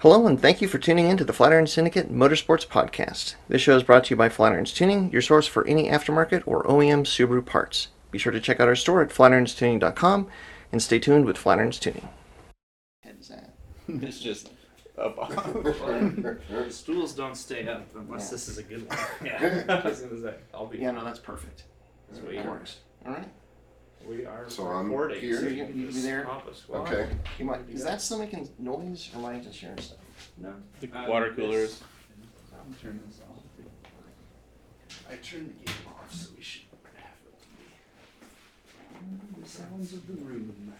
Hello and thank you for tuning in to the Flatirons Syndicate Motorsports Podcast. This show is brought to you by Flatirons Tuning, your source for any aftermarket or OEM Subaru parts. Be sure to check out our store at FlatironsTuning.com and stay tuned with Flatirons Tuning. It's just up on stools don't stay up unless this is a good one. Yeah, I was gonna say, that's perfect. That's what works. All right. We are recording. Here. So you be there? Well, okay. You might, is that still making noise or am I just hearing stuff? No. The water coolers. I'm turning this off. I turned the game off, so we should have it. The sounds of the room.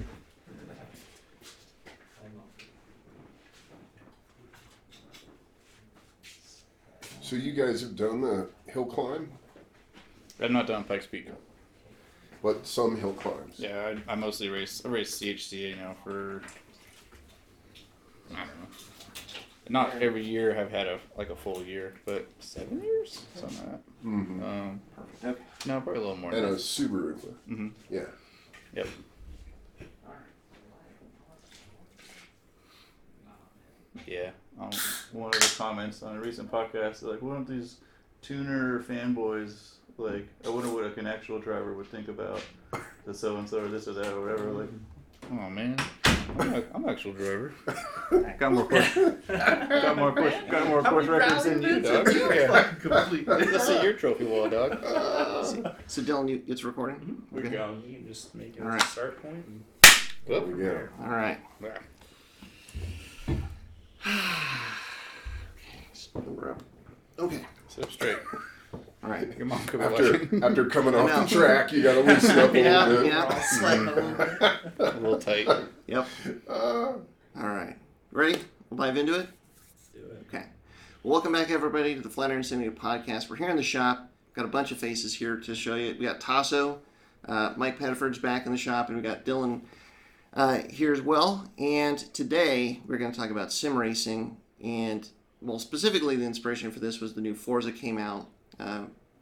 So you guys have done the hill climb? I've not done Pike's Peak. But some hill climbs. Yeah, I mostly race. I race CHCA now for, I don't know. Not every year I've had a full year, but 7 years? Something like that. Mm-hmm. Perfect. Okay. No, probably a little more. And a Subaru. Mm-hmm. Yeah. Yep. Yeah. One of the comments on a recent podcast, they're like, why don't these tuner fanboys... Like, I wonder what an actual driver would think about the so-and-so or this or that or whatever. Like, oh, man, I'm an actual driver. Got more course records than you, dog. Let's see your trophy wall, dog. So, Dylan, it's recording? Mm-hmm. We're going. You can just make it a start point. There we go. All right. Okay. Sit up straight. All right. Your mom could be watching. After coming off the track, you got to loosen up a little bit. Yeah, slightly. A little tight. Yep. All right. Ready? We'll dive into it? Let's do it. Okay. Well, welcome back, everybody, to the Flatirons Syndicate Podcast. We're here in the shop. Got a bunch of faces here to show you. We got Tasso. Mike Pettiford's back in the shop, and we got Dylan here as well. And today, we're going to talk about sim racing. And, well, specifically, the inspiration for this was the new Forza came out.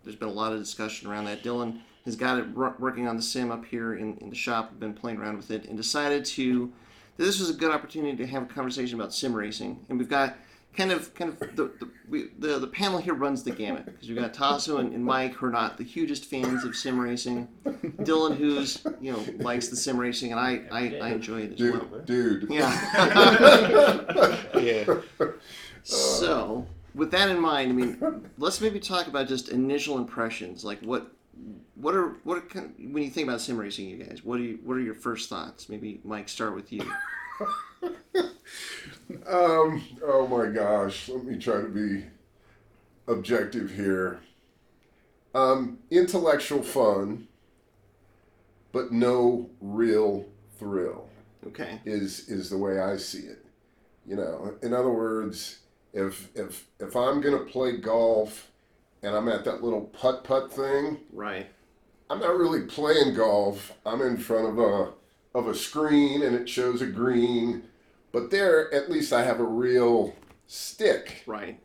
There's been a lot of discussion around that. Dylan has got it working on the sim up here in the shop. I've been playing around with it and decided that this was a good opportunity to have a conversation about sim racing. And we've got kind of the panel here runs the gamut because we've got Tasso and Mike who are not the hugest fans of sim racing. Dylan who's likes the sim racing and I enjoy it as well. Dude. Yeah. Yeah. So. With that in mind, I mean, let's maybe talk about just initial impressions. Like, what are when you think about sim racing, you guys? What are your first thoughts? Maybe Mike, start with you. Oh my gosh, let me try to be objective here. Intellectual fun, but no real thrill. Okay, is the way I see it. In other words. If I'm gonna play golf, and I'm at that little putt thing, right? I'm not really playing golf. I'm in front of a screen, and it shows a green. But there, at least I have a real stick. Right.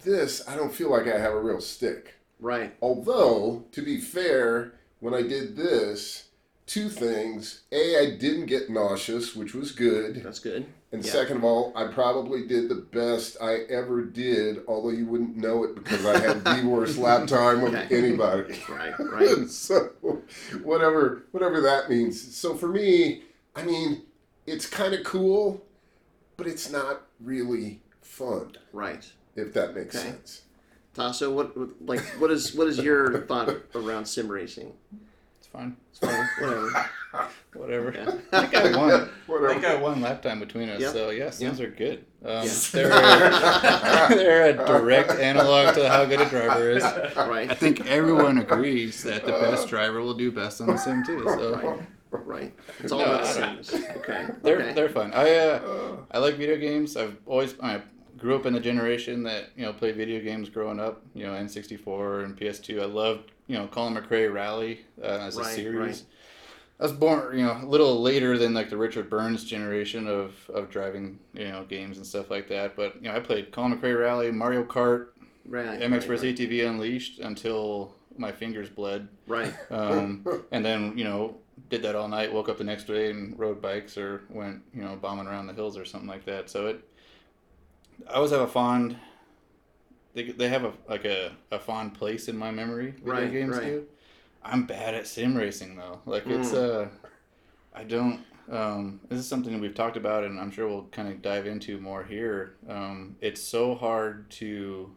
This, I don't feel like I have a real stick. Right. Although, to be fair, when I did this, two things: I didn't get nauseous, which was good. That's good. And second of all, I probably did the best I ever did, although you wouldn't know it because I had the worst lap time with anybody. Right. So whatever that means. So for me, I mean, it's kind of cool, but it's not really fun. Right. If that makes sense. Tasso, what is your thought around sim racing? It's fine. Whatever. Yeah. I think I won lap time between us, so sims are good. They're a direct analog to how good a driver is. Right. I think everyone agrees that the best driver will do best on the sim too. So. Right. It's all about sims. Okay. They're fun. I like video games. I grew up in a generation that played video games growing up. N64 and PS2. I loved. Colin McRae Rally as a series. Right. I was born, a little later than like the Richard Burns generation of driving, games and stuff like that. But I played Colin McRae Rally, Mario Kart, MXpress ATV Unleashed until my fingers bled. Right. And then did that all night. Woke up the next day and rode bikes or went bombing around the hills or something like that. So it I always have a fond. They have a fond place in my memory. Video games do. I'm bad at sim racing though. This is something that we've talked about, and I'm sure we'll kind of dive into more here. It's so hard to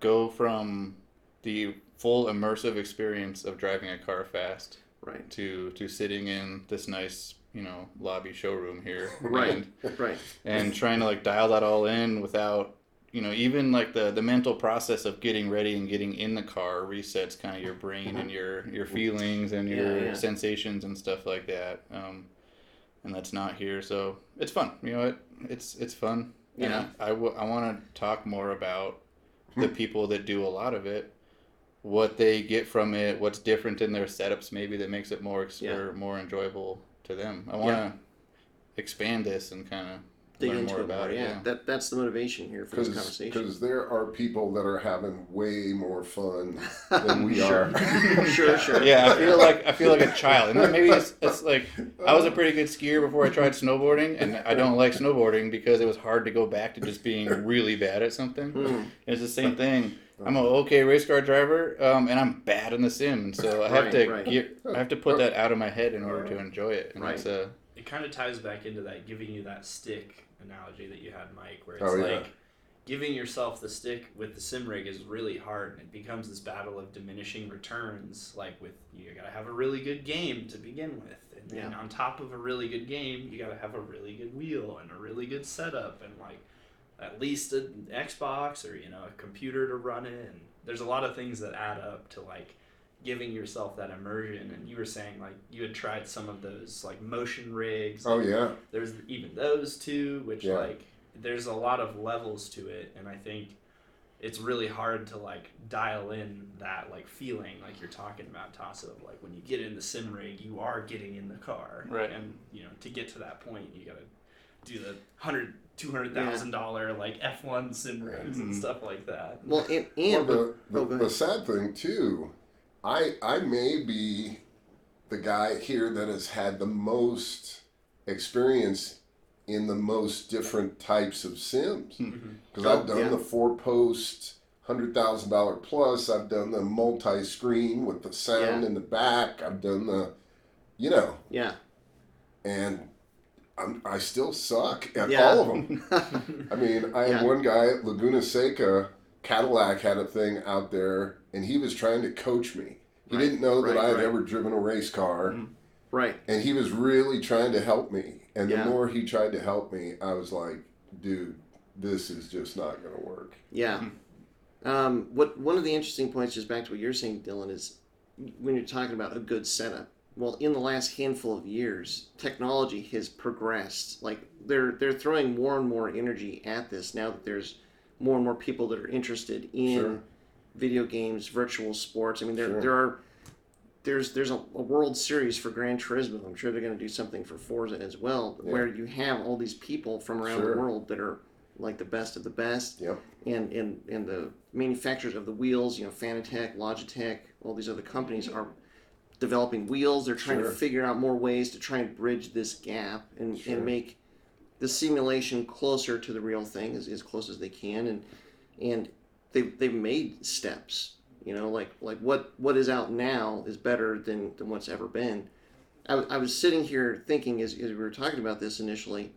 go from the full immersive experience of driving a car fast, right, to sitting in this nice, lobby showroom here, and trying to dial that all in without. Even the mental process of getting ready and getting in the car resets kind of your brain and your feelings and your sensations and stuff like that. And that's not here, so it's fun. It's fun. Yeah. I want to talk more about the people that do a lot of it, what they get from it, what's different in their setups maybe that makes it more enjoyable to them. I want to expand this and kind of dig learn into more about it. Yeah. That's the motivation here for this conversation. Because there are people that are having way more fun than we are. Sure. Yeah, I feel like a child. And maybe it's like I was a pretty good skier before I tried snowboarding, and I don't like snowboarding because it was hard to go back to just being really bad at something. Mm. It's the same thing. I'm an okay race car driver, and I'm bad in the sim, so I have to put that out of my head in order to enjoy it. And it's it kind of ties back into that giving you that stick analogy that you had, Mike, where it's giving yourself the stick with the sim rig is really hard, and it becomes this battle of diminishing returns. With you gotta have a really good game to begin with, and then on top of a really good game, you gotta have a really good wheel and a really good setup, and at least an Xbox or a computer to run it. And there's a lot of things that add up to giving yourself that immersion. And you were saying you had tried some of those motion rigs. Oh yeah, there's even those too, which there's a lot of levels to it, and I think it's really hard to dial in that feeling you're talking about, Tasso. When you get in the sim rig, you are getting in the car, right? And to get to that point, you gotta do the $100,000-$200,000 F1 sim rigs and stuff like that. Well, the sad thing too. I may be the guy here that has had the most experience in the most different types of sims. Because I've done the 4-post, $100,000 plus. I've done the multi-screen with the sound in the back. I've done the. Yeah. And I still suck at all of them. I mean, I had one guy at Laguna Seca, Cadillac had a thing out there, and he was trying to coach me. He didn't know that I had ever driven a race car. Mm. Right. And he was really trying to help me. And the more he tried to help me, I was like, dude, this is just not going to work. Yeah. One of the interesting points, just back to what you're saying, Dylan, is when you're talking about a good setup. Well, in the last handful of years, technology has progressed. They're throwing more and more energy at this now that there's more and more people that are interested in video games, virtual sports. I mean, there's a World Series for Gran Turismo. I'm sure they're going to do something for Forza as well, where you have all these people from around the world that are the best of the best. Yep. And the manufacturers of the wheels, Fanatec, Logitech, all these other companies are developing wheels. They're trying to figure out more ways to try and bridge this gap and make the simulation closer to the real thing, as close as they can, and they've made steps. What is out now is better than what's ever been. I was sitting here thinking as we were talking about this initially,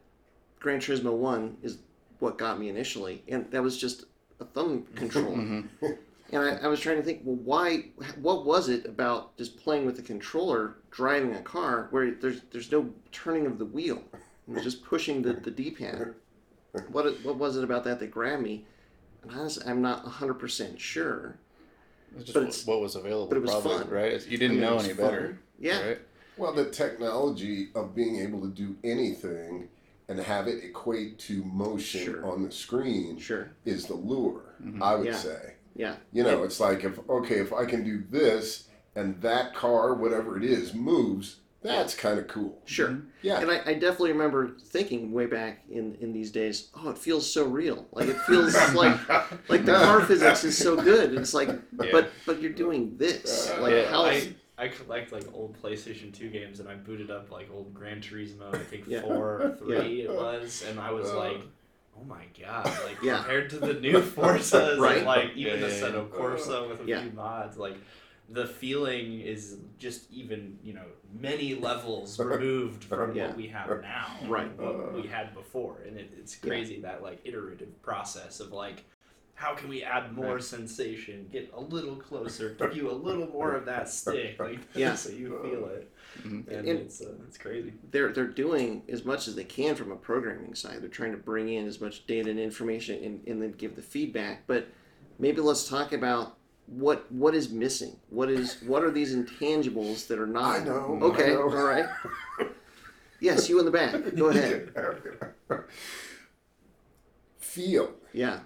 Gran Turismo 1 is what got me initially, and that was just a thumb control. And I was trying to think, what was it about just playing with the controller, driving a car, where there's no turning of the wheel? Just pushing the D-pad. What was it about that grabbed me? And honestly, I'm not 100% sure. It's just what was available, but it was probably fun. Right? You didn't know any better. Yeah. Right? Well, the technology of being able to do anything and have it equate to motion on the screen is the lure, I would say. Yeah. It's if I can do this and that car, whatever it is, moves, that's kind of cool. Sure. Yeah. And I definitely remember thinking way back in these days, it feels so real. It feels like the car physics is so good. It's but you're doing this. How is... I collect old PlayStation 2 games, and I booted up old Gran Turismo, I think 4 or 3 it was, and I was like, oh my god, like compared to the new Forzas, right? Like even Assetto Corsa with a few mods, like the feeling is just even, you know, many levels removed from what we have now, right? What we had before, and it's crazy that like iterative process of like, how can we add more sensation, get a little closer, give you a little more of that stick, like so you feel it. Mm-hmm. And it's crazy. They're doing as much as they can from a programming side. They're trying to bring in as much data and information and then give the feedback. But maybe let's talk about what is missing. What are these intangibles that are not? I know. Okay. I know. All right. Yes, you in the back. Go ahead. Feel. Yeah.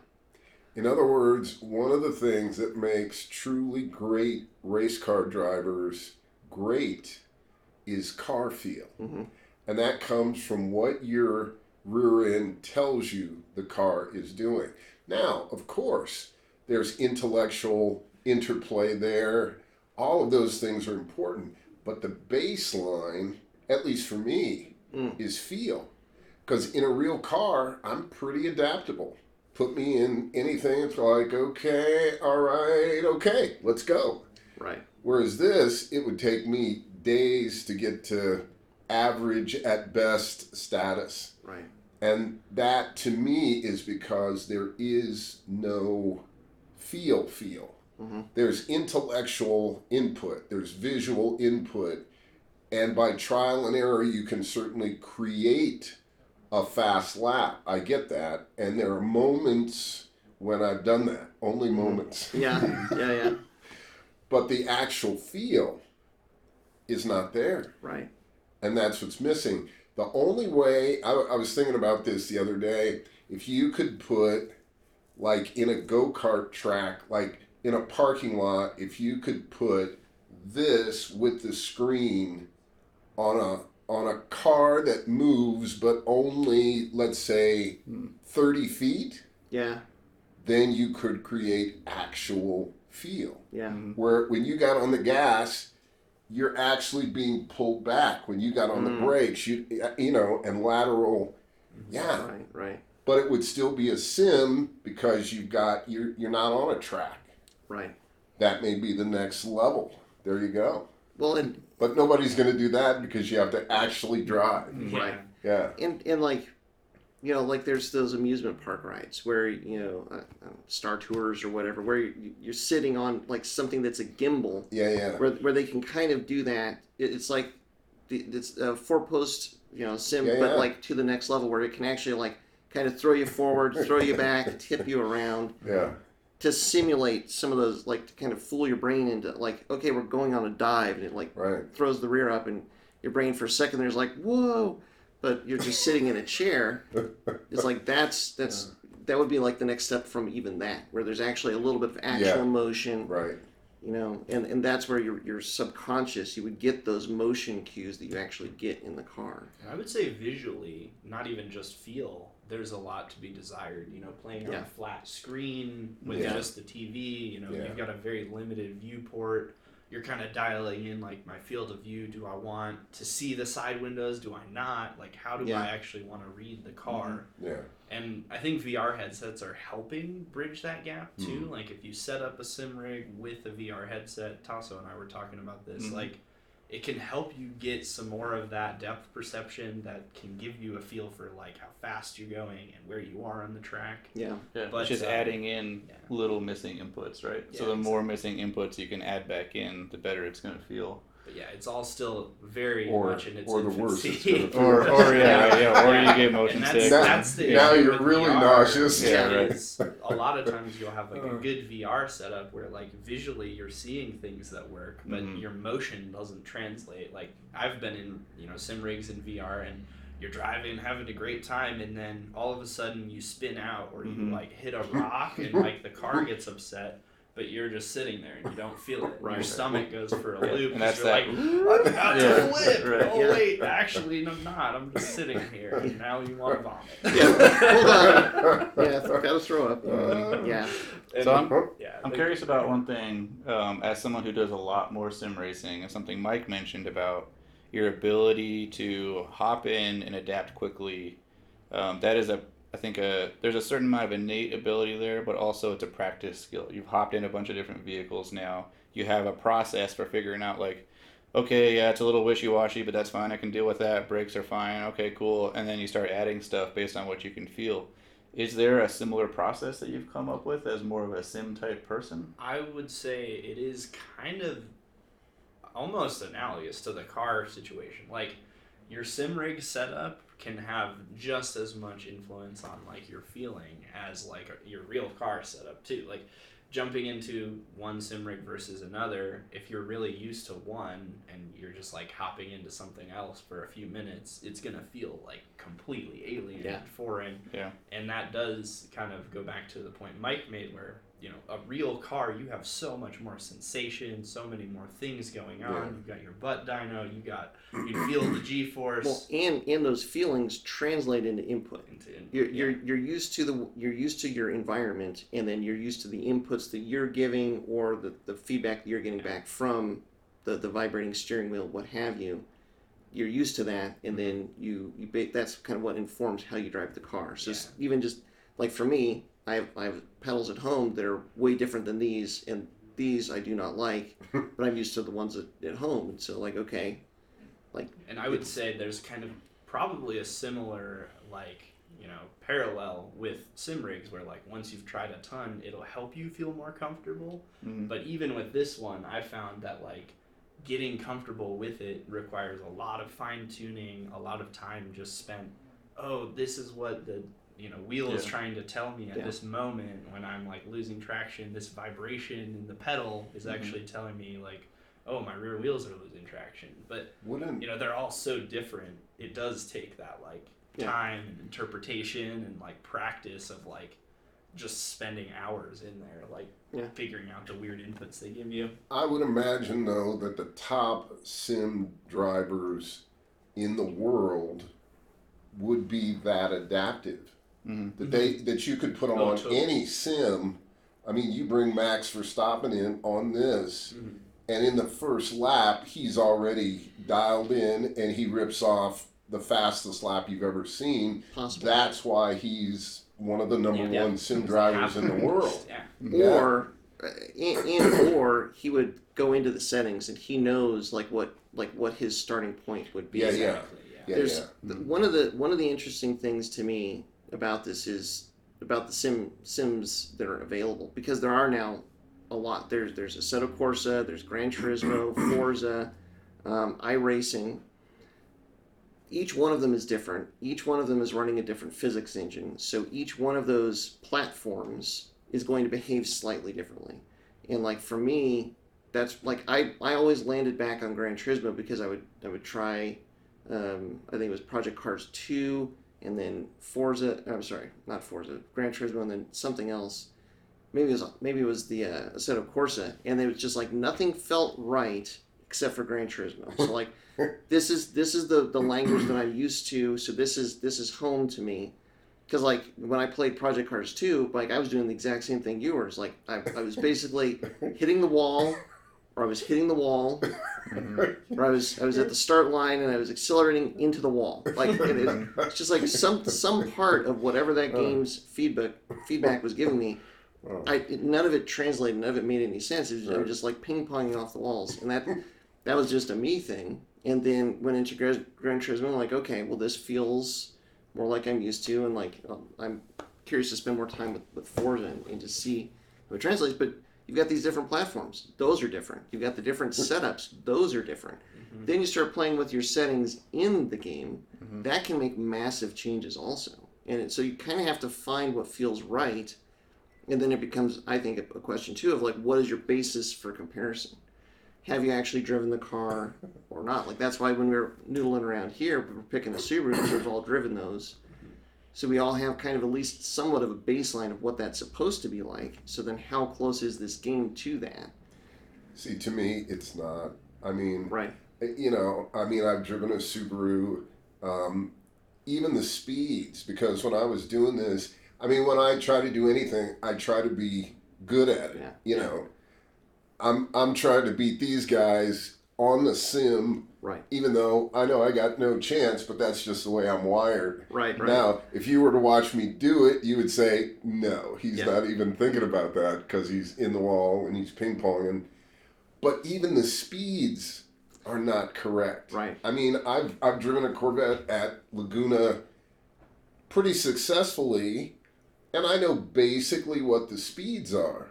In other words, one of the things that makes truly great race car drivers great is car feel. Mm-hmm. And that comes from what your rear end tells you the car is doing. Now, of course, there's intellectual interplay there. All of those things are important. But the baseline, at least for me, is feel. Because in a real car, I'm pretty adaptable. Put me in anything, it's like, okay, all right, okay, let's go. Right. Whereas this, it would take me days to get to average at best status. Right. And that, to me, is because there is no feel. Mm-hmm. There's intellectual input. There's visual input. And by trial and error, you can certainly create a fast lap. I get that. And there are moments when I've done that. Only moments. Yeah. But the actual feel is not there. Right. And that's what's missing. The only way, I was thinking about this the other day, if you could put, like in a go-kart track, like in a parking lot, if you could put this with the screen on a car that moves, but only, let's say, 30 feet, then you could create actual feel. Yeah. Where when you got on the gas, you're actually being pulled back. When you got on the brakes, you know, and lateral, Right. But it would still be a sim because you're not on a track. Right. That may be the next level. There you go. Well, but nobody's going to do that because you have to actually drive. Right. Yeah. And like, you know, like there's those amusement park rides where, you know, Star Tours or whatever, where you're sitting on like something that's a gimbal. Yeah. Where they can kind of do that. It's like it's a four-post, you know, sim, but like to the next level where it can actually like kind of throw you forward, throw you back, tip you around. Yeah. To simulate some of those, like to kind of fool your brain into like, okay, we're going on a dive, and it like throws the rear up, and your brain for a second there's like, whoa, but you're just sitting in a chair. It's like that would be like the next step from even that, where there's actually a little bit of actual motion, right? You know, and that's where your subconscious, you would get those motion cues that you actually get in the car. I would say visually, not even just feel. There's a lot to be desired, you know, playing on a flat screen with just the TV, you know, you've got a very limited viewport. You're kind of dialing in like my field of view. Do I want to see the side windows? Do I not? Like, how do I actually want to read the car? Mm-hmm. Yeah. And I think VR headsets are helping bridge that gap too. Mm-hmm. Like if you set up a sim rig with a VR headset, Tasso and I were talking about this, like it can help you get some more of that depth perception that can give you a feel for like how fast you're going and where you are on the track. Yeah. But just adding in little missing inputs, right? Yeah, so the more missing inputs you can add back in, the better it's going to feel. But yeah, it's all still very much in its infancy. Or you get motion sick. That's the now you're really VR. Nauseous. A lot of times you'll have like a good VR setup where like visually you're seeing things that work, but your motion doesn't translate. Like I've been in, you know, sim rigs in VR, and you're driving, having a great time, and then all of a sudden you spin out or you like hit a rock and like the car gets upset. But you're just sitting there and you don't feel it. Right. Your stomach goes for a loop. And that's you're like, I'm about to flip. Right. Oh, wait, actually, no, I'm not. I'm just sitting here. And now you want to vomit. Hold on. Gotta throw up. So I'm curious about one thing. As someone who does a lot more sim racing, and something Mike mentioned about your ability to hop in and adapt quickly, that is a I think there's a certain amount of innate ability there, but also it's a practice skill. You've hopped in a bunch of different vehicles now. You have a process for figuring out, like, okay, yeah, it's a little wishy-washy, but that's fine. I can deal with that. Brakes are fine. Okay, cool. And then you start adding stuff based on what you can feel. Is there a similar process that you've come up with as more of a sim-type person? I would say it is kind of almost analogous to the car situation. Like, your sim rig setup can have just as much influence on, like, your feeling as, like, your real car setup, too. Like, jumping into one sim rig versus another, if you're really used to one and you're just, like, hopping into something else for a few minutes, it's going to feel, like, completely alien and foreign. Yeah. And that does kind of go back to the point Mike made where, you know, a real car, you have so much more sensation, so many more things going on. Yeah. You've got your butt dyno, you feel the G-force. Well, and those feelings translate into input. You're used to your environment, and then you're used to the inputs that you're giving or the feedback that you're getting back from the vibrating steering wheel, what have you. You're used to that, and then you that's kind of what informs how you drive the car. So it's even just like for me, I have pedals at home that are way different than these, and these I do not like, but I'm used to the ones at home. And so, like, okay. And I would say there's kind of probably a similar, like, you know, parallel with sim rigs where, like, once you've tried a ton, it'll help you feel more comfortable. Mm-hmm. But even with this one, I found that, like, getting comfortable with it requires a lot of fine-tuning, a lot of time just spent, oh, this is what the... you know, wheel is trying to tell me at this moment when I'm, like, losing traction, this vibration in the pedal is actually telling me, like, oh, my rear wheels are losing traction. But, you know, they're all so different. It does take that, like, time and interpretation and, like, practice of, like, just spending hours in there, like, figuring out the weird inputs they give you. I would imagine, though, that the top sim drivers in the world would be that adaptive. Mm-hmm. That you could put them on totally. Any sim. I mean, you bring Max Verstappen in on this, and in the first lap, he's already dialed in, and he rips off the fastest lap you've ever seen. Possibly. That's why he's one of the number one sim drivers in the world. Or he would go into the settings, and he knows like what his starting point would be. One of the interesting things to me about this is about the sims that are available, because there are now a lot. There's Assetto Corsa, there's Gran Turismo, Forza, iRacing. Each one of them is different. Each one of them is running a different physics engine. So each one of those platforms is going to behave slightly differently. And, like, for me, that's like I always landed back on Gran Turismo because I would try. I think it was Project Cars 2. And then Gran Turismo, and then something else. Maybe it was the Assetto Corsa, and it was just like nothing felt right except for Gran Turismo. So, like, this is the language that I'm used to. So this is home to me, because, like, when I played Project Cars 2, like, I was doing the exact same thing you were. It's like I was basically hitting the wall. Or I was hitting the wall, or I was at the start line and I was accelerating into the wall. Like, it's just like some part of whatever that game's feedback was giving me. None of it translated. None of it made any sense. It was, I was just like ping ponging off the walls, and that was just a me thing. And then went into Gran Turismo. I'm like, okay, well, this feels more like I'm used to, and, like, I'm curious to spend more time with Forza and to see how it translates, but. You've got these different platforms. Those are different. You've got the different setups. Those are different. Mm-hmm. Then you start playing with your settings in the game. Mm-hmm. That can make massive changes also. And so you kind of have to find what feels right. And then it becomes, I think, a question, too, of, like, what is your basis for comparison? Have you actually driven the car or not? Like, that's why when we were noodling around here, we were picking a Subaru because we've all driven those. So we all have kind of at least somewhat of a baseline of what that's supposed to be like. So then how close is this game to that? See, to me, it's not. I mean, right. You know, I mean, I've driven a Subaru, even the speeds, because when I was doing this, I mean, when I try to do anything, I try to be good at it. Yeah. You know, I'm trying to beat these guys on the sim Right. Even though I know I got no chance, but that's just the way I'm wired. Right. Now, if you were to watch me do it, you would say, no, he's not even thinking about that because he's in the wall and he's ping-ponging. But even the speeds are not correct. Right. I mean, I've driven a Corvette at Laguna pretty successfully, and I know basically what the speeds are.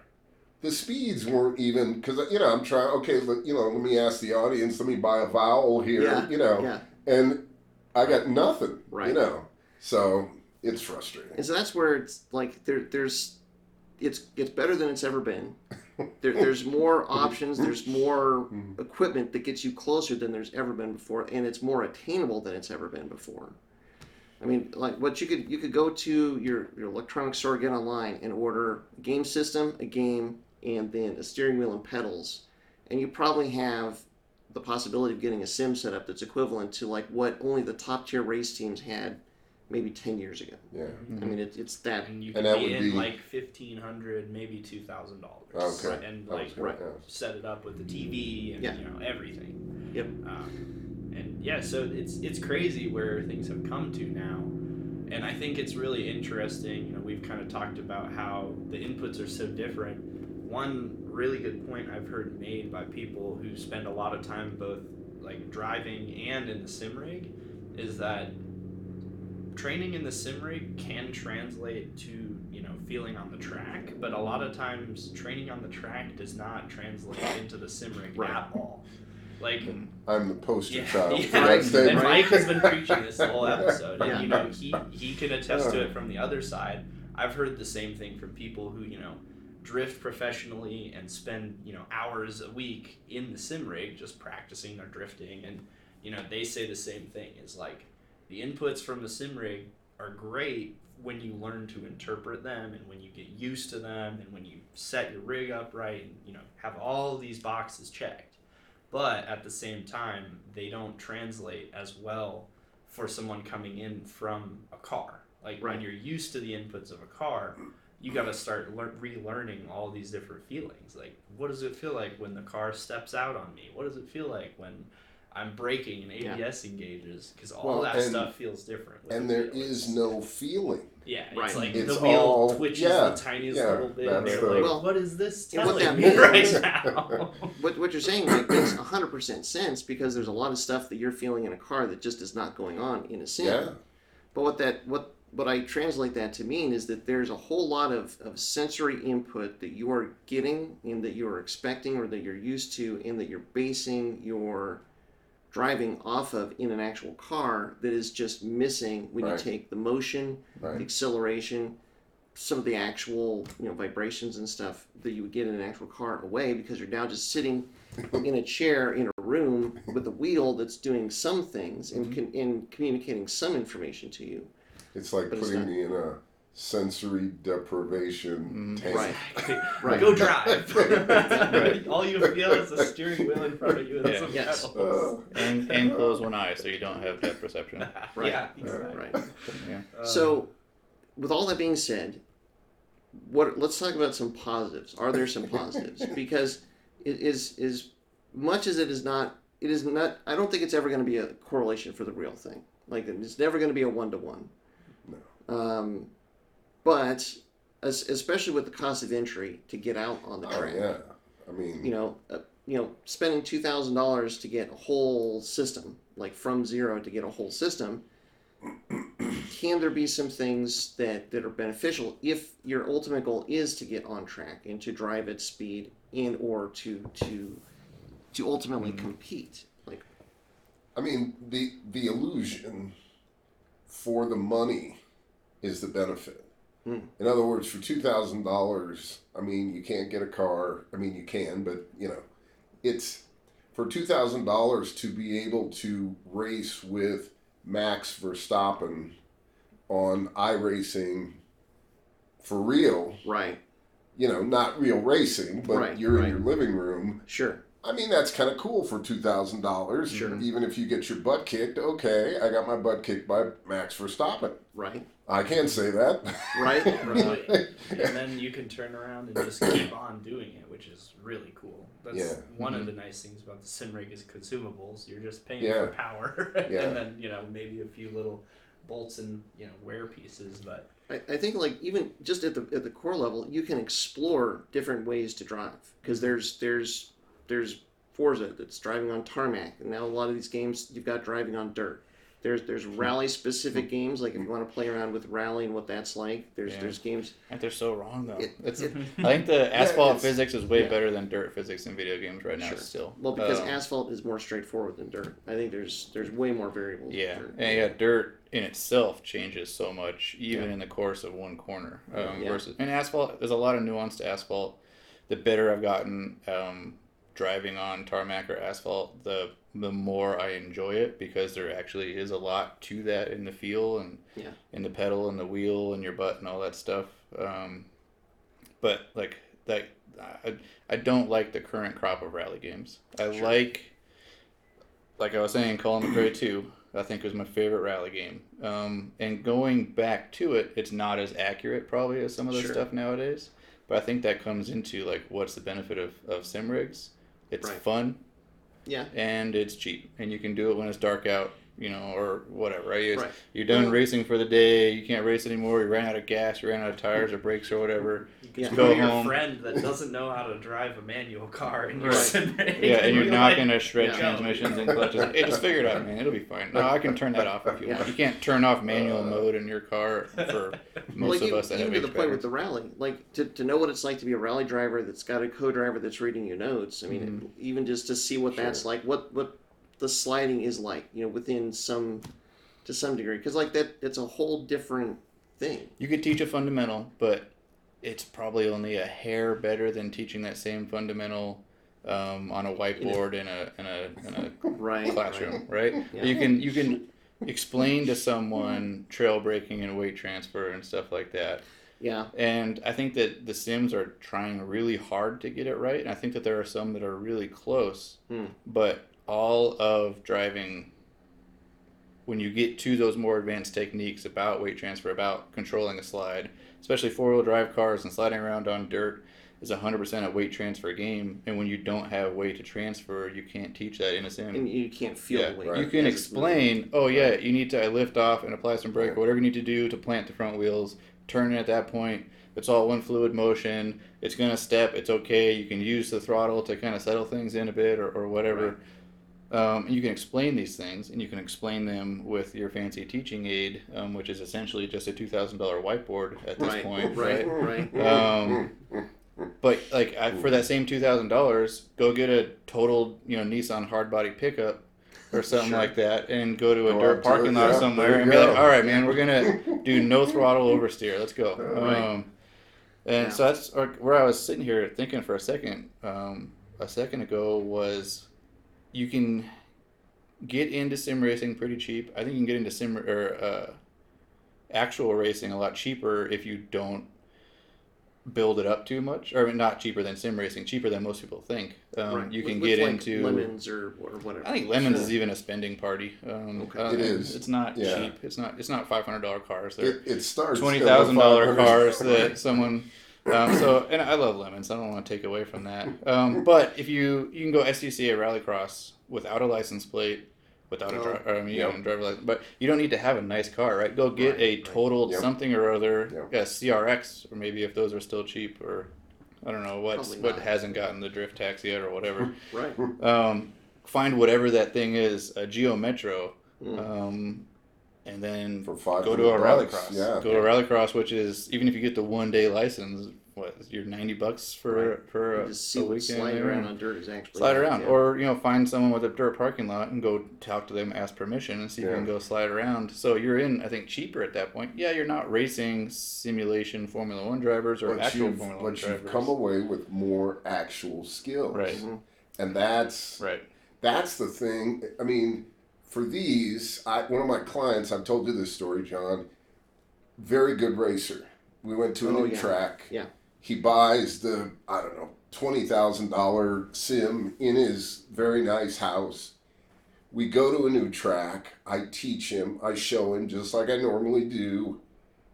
The speeds weren't even, because, you know, I'm trying, okay, you know, let me ask the audience, let me buy a vowel here, you know, and I got nothing, you know, so it's frustrating. And so that's where it's like, it's better than it's ever been. There's more options, there's more equipment that gets you closer than there's ever been before, and it's more attainable than it's ever been before. I mean, like, what you could go to your electronic store, get online, and order a game system, a game, and then a steering wheel and pedals, and you probably have the possibility of getting a sim set up that's equivalent to like what only the top tier race teams had maybe 10 years ago. Yeah. Mm-hmm. I mean, it's that. And you can be in like $1,500, maybe $2,000. Okay. Right? And like set it up with the TV and you know, everything. Yep. And yeah, so it's crazy where things have come to now. And I think it's really interesting. You know, we've kind of talked about how the inputs are so different. One really good point I've heard made by people who spend a lot of time both like driving and in the sim rig is that training in the sim rig can translate to, you know, feeling on the track, but a lot of times training on the track does not translate into the sim rig at all. Like, I'm the poster child for that statement. And Mike has been preaching this whole episode, and you know, he can attest to it from the other side. I've heard the same thing from people who, you know, drift professionally and spend, you know, hours a week in the sim rig just practicing their drifting, and you know, they say the same thing is like the inputs from the sim rig are great when you learn to interpret them and when you get used to them and when you set your rig up right and, you know, have all these boxes checked, but at the same time they don't translate as well for someone coming in from a car. Like when you're used to the inputs of a car, you got to start relearning all these different feelings. Like, what does it feel like when the car steps out on me? What does it feel like when I'm braking and ABS engages? Because all that stuff feels different. And there is no feeling. Yeah, it's like it's the wheel twitches the tiniest little bit. And they're like, what is this telling me right now? What you're saying makes 100% sense, because there's a lot of stuff that you're feeling in a car that just is not going on in a sim. Yeah. But what I translate that to mean is that there's a whole lot of sensory input that you are getting and that you're expecting or that you're used to and that you're basing your driving off of in an actual car that is just missing when you take the motion, the acceleration, some of the actual, you know, vibrations and stuff that you would get in an actual car away, because you're now just sitting in a chair in a room with a wheel that's doing some things and, and communicating some information to you. It's like putting me in a sensory deprivation tank. Right. Go drive. All you feel is a steering wheel in front of you and some pedals. And close one eye so you don't have depth perception. Yeah, exactly. So, with all that being said, let's talk about some positives. Are there some positives? Because it is much as it is not. I don't think it's ever going to be a correlation for the real thing. Like, it's never going to be a 1-to-1. No. But especially with the cost of entry to get out on the track. I mean, you know, spending $2,000 to get a whole system, like from zero to get a whole system. Can there be some things that are beneficial if your ultimate goal is to get on track and to drive at speed and or to ultimately compete? I mean, the illusion for the money is the benefit. In other words, for $2,000, I mean, you can't get a car. I mean, you can, but, you know, it's for $2,000 to be able to race with Max Verstappen on iRacing for real. Right. You know, not real racing, but you're in your living room. Sure. I mean, that's kind of cool for $2,000. Sure. Even if you get your butt kicked, okay, I got my butt kicked by Max Verstappen. Right. I can't say that. Right, right. And then you can turn around and just keep on doing it, which is really cool. That's one of the nice things about the sim rig is consumables. You're just paying for power. And then, you know, maybe a few little bolts and, you know, wear pieces, but... I think, like, even just at the core level, you can explore different ways to drive, because there's Forza that's driving on tarmac, and now a lot of these games you've got driving on dirt. There's rally specific games, like if you want to play around with rally and what that's like. There's games. And they're so wrong though. I think the asphalt physics is way better than dirt physics in video games right now. Sure. Still. Well, because asphalt is more straightforward than dirt. I think there's way more variables. Yeah, than dirt. And dirt in itself changes so much, even in the course of one corner. Versus and asphalt, there's a lot of nuance to asphalt. The better I've gotten driving on tarmac or asphalt, the more I enjoy it, because there actually is a lot to that in the feel and in the pedal and the wheel and your butt and all that stuff. But like that, I don't like the current crop of rally games. Like I was saying, Colin McRae 2, I think, was my favorite rally game. And going back to it, it's not as accurate probably as some of the stuff nowadays. But I think that comes into like what's the benefit of sim rigs. It's fun. Yeah. And it's cheap. And you can do it when it's dark out, you know, or whatever, right? Right. You're done racing for the day. You can't race anymore. You ran out of gas. You ran out of tires or brakes or whatever. You can just go home. Your friend that doesn't know how to drive a manual car in your sim rig. Yeah, and you're not going to shred transmissions and clutches. Hey, just figure it out, man. It'll be fine. No, I can turn that off if you want. You can't turn off manual mode in your car for most of us that have even to the point with the rally. Like, to know what it's like to be a rally driver that's got a co-driver that's reading your notes. I mean, even just to see what that's like, what the sliding is like, you know, within to some degree, because like that, it's a whole different thing. You could teach a fundamental, but it's probably only a hair better than teaching that same fundamental on a whiteboard in a classroom, right? Yeah. You can explain to someone trail braking and weight transfer and stuff like that. Yeah. And I think that the sims are trying really hard to get it right, and I think that there are some that are really close, but all of driving, when you get to those more advanced techniques about weight transfer, about controlling a slide, especially four-wheel drive cars and sliding around on dirt, is 100% a weight transfer game. And when you don't have weight to transfer, you can't teach that in a sim. And you can't feel the weight. Right. You can explain, you need to lift off and apply some brake, or whatever you need to do to plant the front wheels, turn it at that point. It's all one fluid motion. It's going to step. It's okay. You can use the throttle to kind of settle things in a bit or whatever. Right. And you can explain these things, and you can explain them with your fancy teaching aid, which is essentially just a $2,000 whiteboard at this point. Right. But like for that same $2,000, go get a total, Nissan hard body pickup or something like that, and go to a dirt parking lot somewhere and be like, all right, man, we're gonna do no throttle oversteer. Let's go. So that's where I was sitting here thinking for a second ago was. You can get into sim racing pretty cheap. I think you can get into actual racing a lot cheaper if you don't build it up too much. Or not cheaper than sim racing, cheaper than most people think. You can get into lemons or whatever. I think lemons is even a spending party. It is. It's not cheap. It's not $500 cars. It starts $20,000 cars that someone. And I love lemons. I don't want to take away from that. But if you can go SCCA rallycross without a license plate, without a driver license, but you don't need to have a nice car, right? Go get a totaled something or other, a CRX, or maybe if those are still cheap, or I don't know what hasn't gotten the drift tax yet or whatever. Right. Find whatever that thing is, a Geo Metro. And then go to a rallycross. Yeah. Go to a rallycross, which is, even if you get the one-day license, your $90 for a weekend? Slide around on dirt is actually... Slide around. Yeah. Or, find someone with a dirt parking lot and go talk to them, ask permission, and see if you can go slide around. So you're in, I think, cheaper at that point. Yeah, you're not racing simulation Formula One drivers or actual Formula One drivers. But you've come away with more actual skills. Right. And that's... Right. That's the thing. I mean... For these, one of my clients, I've told you this story, John, very good racer. We went to a new track. Yeah. He buys the, I don't know, $20,000 sim in his very nice house. We go to a new track. I teach him. I show him just like I normally do.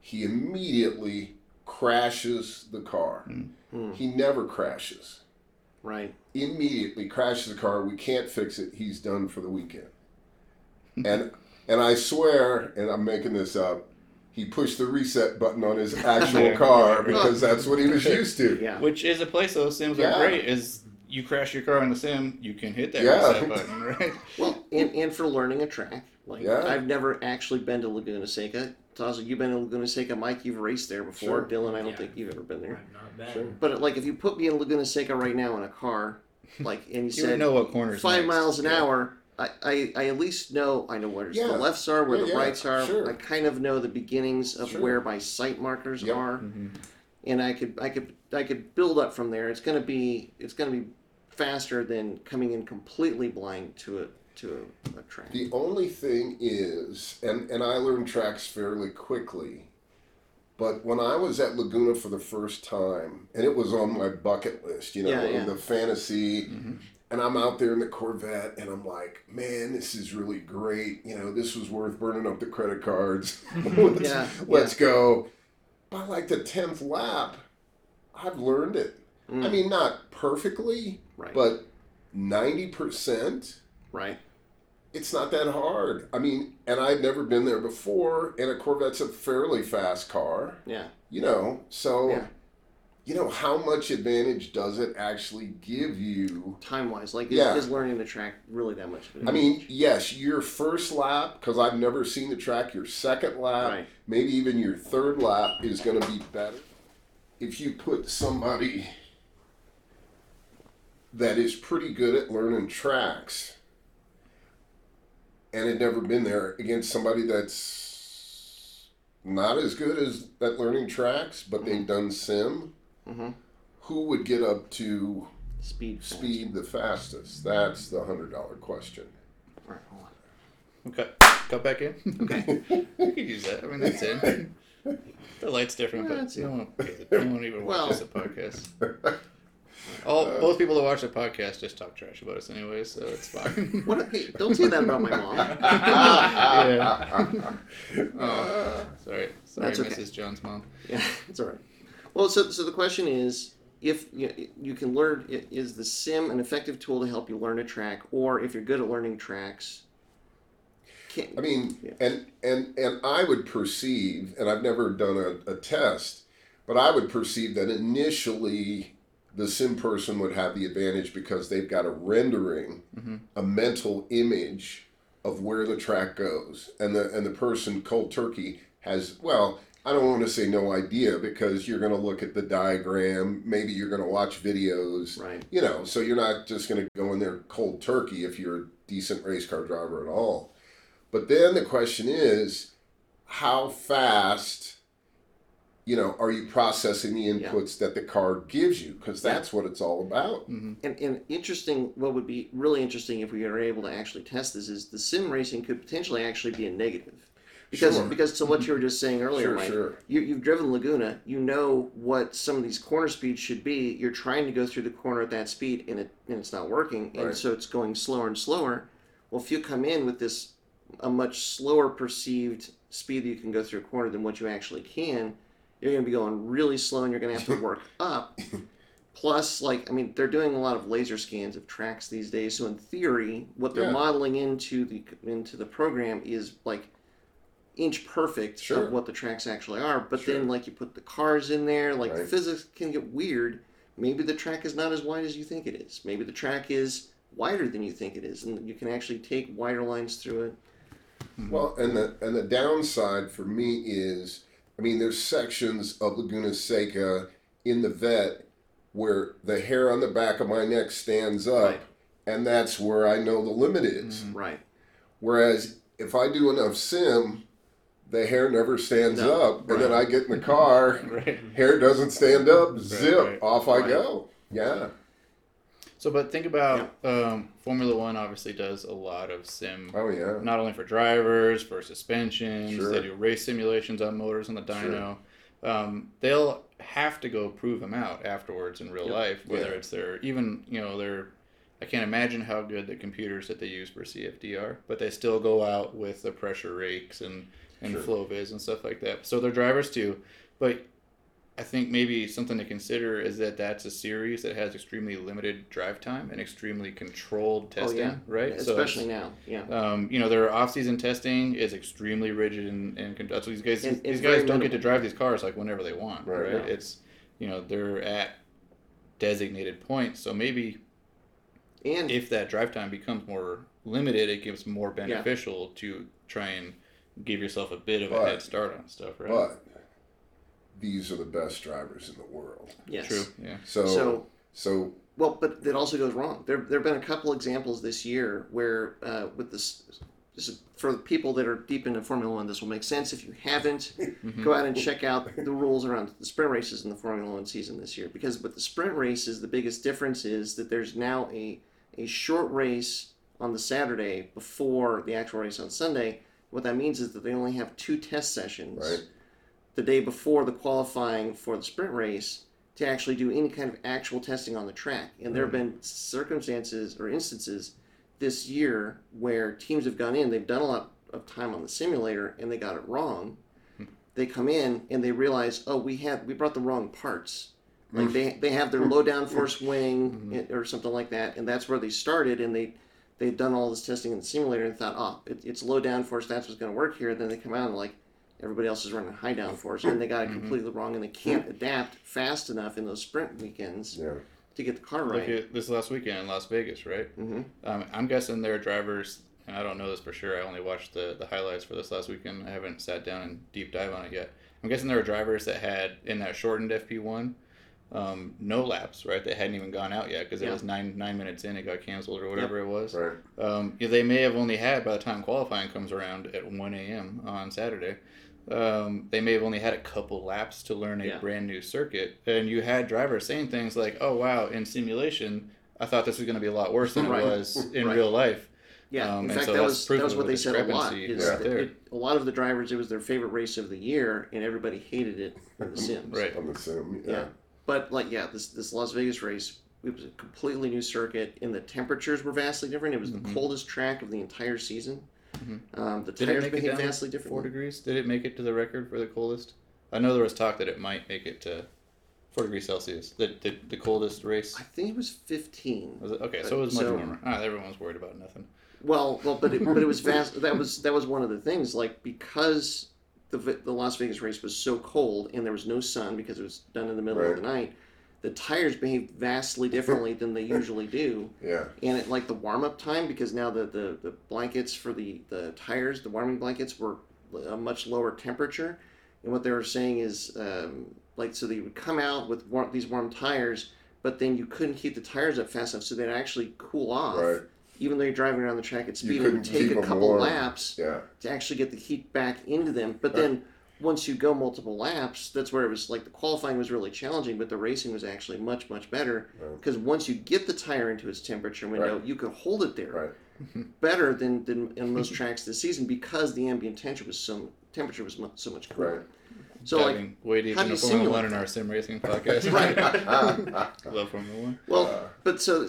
He immediately crashes the car. Mm-hmm. He never crashes. Right. Immediately crashes the car. We can't fix it. He's done for the weekend. And I swear, and I'm making this up, he pushed the reset button on his actual car because that's what he was used to. Yeah. Which is a place those sims are great, is you crash your car in the sim, you can hit that reset button, right? Well, and for learning a track. Like I've never actually been to Laguna Seca. Taza, you've been to Laguna Seca. Mike, you've raced there before. Sure. Dylan, I don't think you've ever been there. Not bad. Sure. But like, if you put me in Laguna Seca right now in a car, like, and you, you said know what corners 5 miles an hour, I at least know, I know where the lefts are, where the rights are. Sure. I kind of know the beginnings of where my sight markers are, and I could build up from there. It's gonna be faster than coming in completely blind to a track. The only thing is, and I learned tracks fairly quickly, but when I was at Laguna for the first time, and it was on my bucket list, the fantasy. Mm-hmm. And I'm out there in the Corvette, and I'm like, man, this is really great. You know, this was worth burning up the credit cards. Let's go. By like the 10th lap, I've learned it. Mm. I mean, not perfectly, but 90%. Right. It's not that hard. I mean, and I'd never been there before, and a Corvette's a fairly fast car. Yeah. You know, so... Yeah. You know, how much advantage does it actually give you? Time-wise, like, is learning the track really that much of an advantage? I mean, yes, your first lap, because I've never seen the track, your second lap, maybe even your third lap is going to be better. If you put somebody that is pretty good at learning tracks and had never been there against somebody that's not as good as at learning tracks, but they've done sim... Mm-hmm. Who would get up to speed the fastest? That's the $100 question. All right, hold on. Okay, cut back in. Okay, we could use that. I mean, that's in. The light's different, but no one even watches the podcast. Both people that watch the podcast just talk trash about us anyway, so it's fine. Hey, don't say that about my mom. Sorry, that's okay. Mrs. John's mom. Yeah, it's all right. Well, so the question is, if you can learn, is the sim an effective tool to help you learn a track, or if you're good at learning tracks? And I would perceive, and I've never done a test, but I would perceive that initially the sim person would have the advantage because they've got a rendering, a mental image of where the track goes, and the person cold turkey has I don't want to say no idea because you're going to look at the diagram. Maybe you're going to watch videos, so you're not just going to go in there cold turkey if you're a decent race car driver at all. But then the question is, how fast, are you processing the inputs that the car gives you? Because that's what it's all about. Mm-hmm. And interesting, what would be really interesting if we are able to actually test this is the sim racing could potentially actually be a negative. Because to what you were just saying earlier, Mike, you've driven Laguna, you know what some of these corner speeds should be. You're trying to go through the corner at that speed, and it's not working, and so it's going slower and slower. Well, if you come in with a much slower perceived speed that you can go through a corner than what you actually can, you're going to be going really slow, and you're going to have to work up. Plus, they're doing a lot of laser scans of tracks these days, so in theory, what they're modeling into the program is, inch perfect of what the tracks actually are, but then you put the cars in there, the physics can get weird. Maybe the track is not as wide as you think it is. Maybe the track is wider than you think it is, and you can actually take wider lines through it. Well, and the downside for me is, there's sections of Laguna Seca in the vet where the hair on the back of my neck stands up, and that's where I know the limit is. Right. Whereas if I do enough sim, the hair never stands up, and then I get in the car, hair doesn't stand up, zip, off I go. Yeah. So, but think about Formula One obviously does a lot of sim. Oh, yeah. Not only for drivers, for suspensions. They do race simulations on motors on the dyno. They'll have to go prove them out afterwards in real life, whether it's their, even, you know, their, I can't imagine how good the computers that they use for CFD are, but they still go out with the pressure rakes and flow viz and stuff like that. So they're drivers too, but I think maybe something to consider is that that's a series that has extremely limited drive time and extremely controlled testing, right? Especially so now, you know, their off-season testing is extremely rigid and that's what these guys. And these guys don't get to drive these cars like whenever they want, right? It's, you know, they're at designated points, so maybe, and if that drive time becomes more limited, it gives more beneficial to try and give yourself a bit of a head start on stuff, right? But these are the best drivers in the world. Yes. True. Yeah. So. Well, but that also goes wrong. There have been a couple examples this year where with this is for people that are deep into Formula One, this will make sense. If you haven't, go out and check out the rules around the sprint races in the Formula One season this year. Because with the sprint races, the biggest difference is that there's now a short race on the Saturday before the actual race on Sunday. What that means is that they only have 2 test sessions. Right. The day before the qualifying for the sprint race to actually do any kind of actual testing on the track. And there have been circumstances or instances this year where teams have gone in, they've done a lot of time on the simulator and they got it wrong. They come in and they realize, oh, we brought the wrong parts. Like they have their low downforce wing or something like that. And that's where they started, and they've done all this testing in the simulator and thought, oh, it's low downforce, that's what's going to work here. And then they come out and like, everybody else is running high downforce, and they got it completely wrong, and they can't adapt fast enough in those sprint weekends to get the car right. Look at this last weekend in Las Vegas, right? I'm guessing their drivers, and I don't know this for sure, I only watched the highlights for this last weekend. I haven't sat down and deep dive on it yet. I'm guessing there were drivers that had, in that shortened FP1, no laps, right? They hadn't even gone out yet because it was nine minutes in, it got canceled or whatever it was. Right. They may have only had, by the time qualifying comes around at 1 a.m. on Saturday, they may have only had a couple laps to learn a brand new circuit. And you had drivers saying things like, oh, wow, in simulation, I thought this was going to be a lot worse than it was in real life. Yeah, in fact, so that was what they said a lot. A lot of the drivers, it was their favorite race of the year, and everybody hated it on the sims. On the sim, But, like, this Las Vegas race, it was a completely new circuit, and the temperatures were vastly different. It was the coldest track of the entire season. The tires became vastly different. 4 degrees? Did it make it to the record for the coldest? I know there was talk that it might make it to 4 degrees Celsius. The coldest race? I think it was 15. Was it? Okay, so it was much warmer. All right, everyone's worried about nothing. Well, but it was vast. That was one of the things. Like, because the Las Vegas race was so cold and there was no sun because it was done in the middle of the night, the tires behave vastly differently than they usually do. Yeah. And it, like, the warm-up time, because now the blankets for the tires, the warming blankets, were a much lower temperature. And what they were saying is, so they would come out with these warm tires, but then you couldn't heat the tires up fast enough, so they'd actually cool off. Right. Even though you're driving around the track at speed, it would take a couple laps to actually get the heat back into them. But then once you go multiple laps, that's where it was like the qualifying was really challenging, but the racing was actually much, much better. Because once you get the tire into its temperature window, you could hold it there better than in most tracks this season, because the ambient temperature was so much cooler. Right. So, diving like, way deep into Formula One in our sim racing podcast. Love Formula One. Well, but so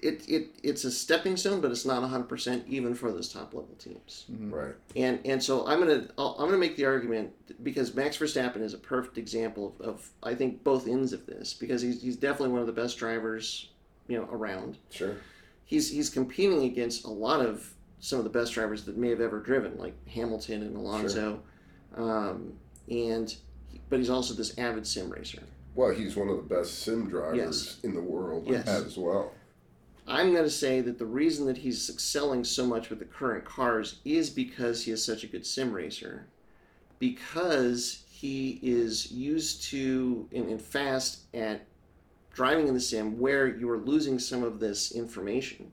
it's a stepping stone, but it's not 100% even for those top level teams. Right. And so I'm gonna make the argument, because Max Verstappen is a perfect example of I think both ends of this, because he's definitely one of the best drivers, you know, around. Sure. He's competing against a lot of some of the best drivers that may have ever driven, like Hamilton and Alonso, but he's also this avid sim racer. Well, he's one of the best sim drivers in the world as well. I'm going to say that the reason that he's excelling so much with the current cars is because he is such a good sim racer, because he is used to and fast at driving in the sim, where you are losing some of this information.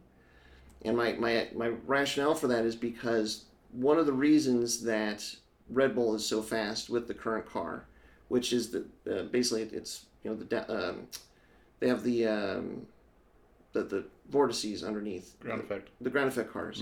And my rationale for that is because one of the reasons that Red Bull is so fast with the current car, which is that basically it's, you know, they have the vortices underneath. Ground effect. The ground effect cars.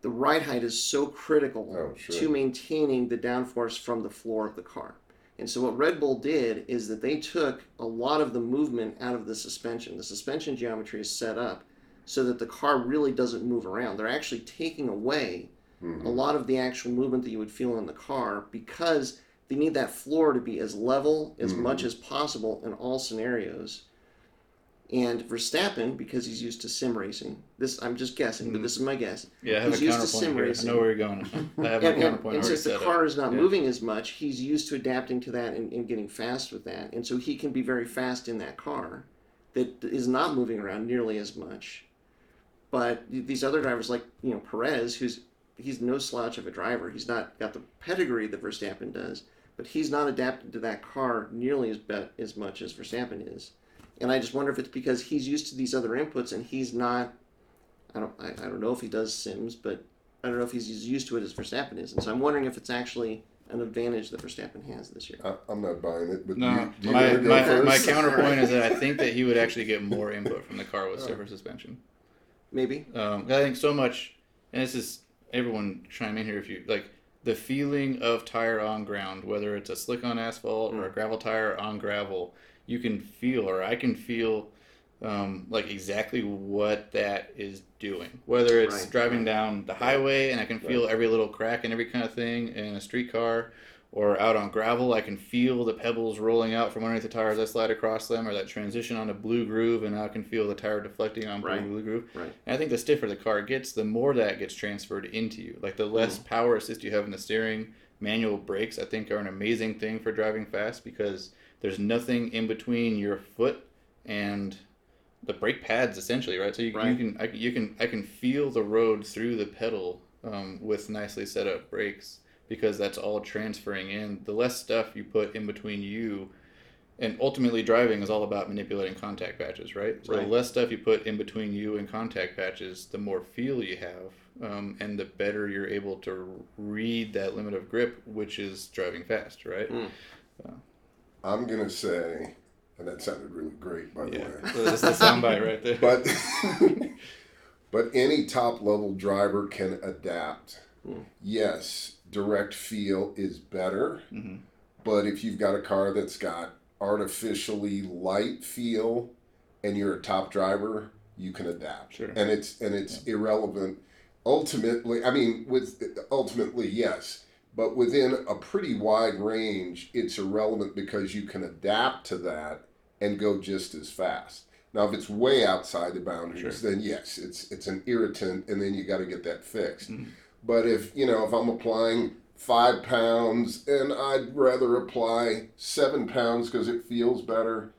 The ride height is so critical to maintaining the downforce from the floor of the car. And so what Red Bull did is that they took a lot of the movement out of the suspension. The suspension geometry is set up so that the car really doesn't move around. They're actually taking away a lot of the actual movement that you would feel in the car, because they need that floor to be as level as much as possible in all scenarios. And Verstappen, because he's used to sim racing, this I'm just guessing, but this is my guess. Yeah, I have he's a counterpoint. Racing. I know where you're going. I have a counterpoint. And since the car is not moving as much, he's used to adapting to that and getting fast with that. And so he can be very fast in that car that is not moving around nearly as much. But these other drivers, like Perez, he's no slouch of a driver. He's not got the pedigree that Verstappen does, but he's not adapted to that car nearly as much as Verstappen is. And I just wonder if it's because he's used to these other inputs and he's not, I don't know if he does sims, but I don't know if he's as used to it as Verstappen is. And so I'm wondering if it's actually an advantage that Verstappen has this year. I'm not buying it. But no, my counterpoint is that I think that he would actually get more input from the car with stiffer suspension. Maybe. I think so much, and this is, everyone chime in here if you, like, the feeling of tire on ground, whether it's a slick on asphalt or a gravel tire on gravel, you can feel, or I can feel, like exactly what that is doing. Whether it's driving down the highway and I can feel every little crack and every kind of thing in a streetcar, or out on gravel, I can feel the pebbles rolling out from underneath the tires as I slide across them, or that transition on a blue groove, and I can feel the tire deflecting on blue groove. Right. And I think the stiffer the car gets, the more that gets transferred into you. Like the less power assist you have in the steering, manual brakes I think are an amazing thing for driving fast, because there's nothing in between your foot and the brake pads, essentially, right? So I can feel the road through the pedal with nicely set up brakes, because that's all transferring in. The less stuff you put in between you, and ultimately driving is all about manipulating contact patches, right? So the less stuff you put in between you and contact patches, the more feel you have, and the better you're able to read that limit of grip, which is driving fast, right? I'm going to say, and that sounded really great, by the way. That's the soundbite right there. But any top-level driver can adapt. Yes, direct feel is better, but if you've got a car that's got artificially light feel and you're a top driver, you can adapt. Sure. And it's irrelevant. Ultimately, yes. But within a pretty wide range, it's irrelevant, because you can adapt to that and go just as fast. Now, if it's way outside the boundaries, then yes, it's an irritant, and then you got to get that fixed. But if I'm applying 5 pounds and I'd rather apply 7 pounds because it feels better,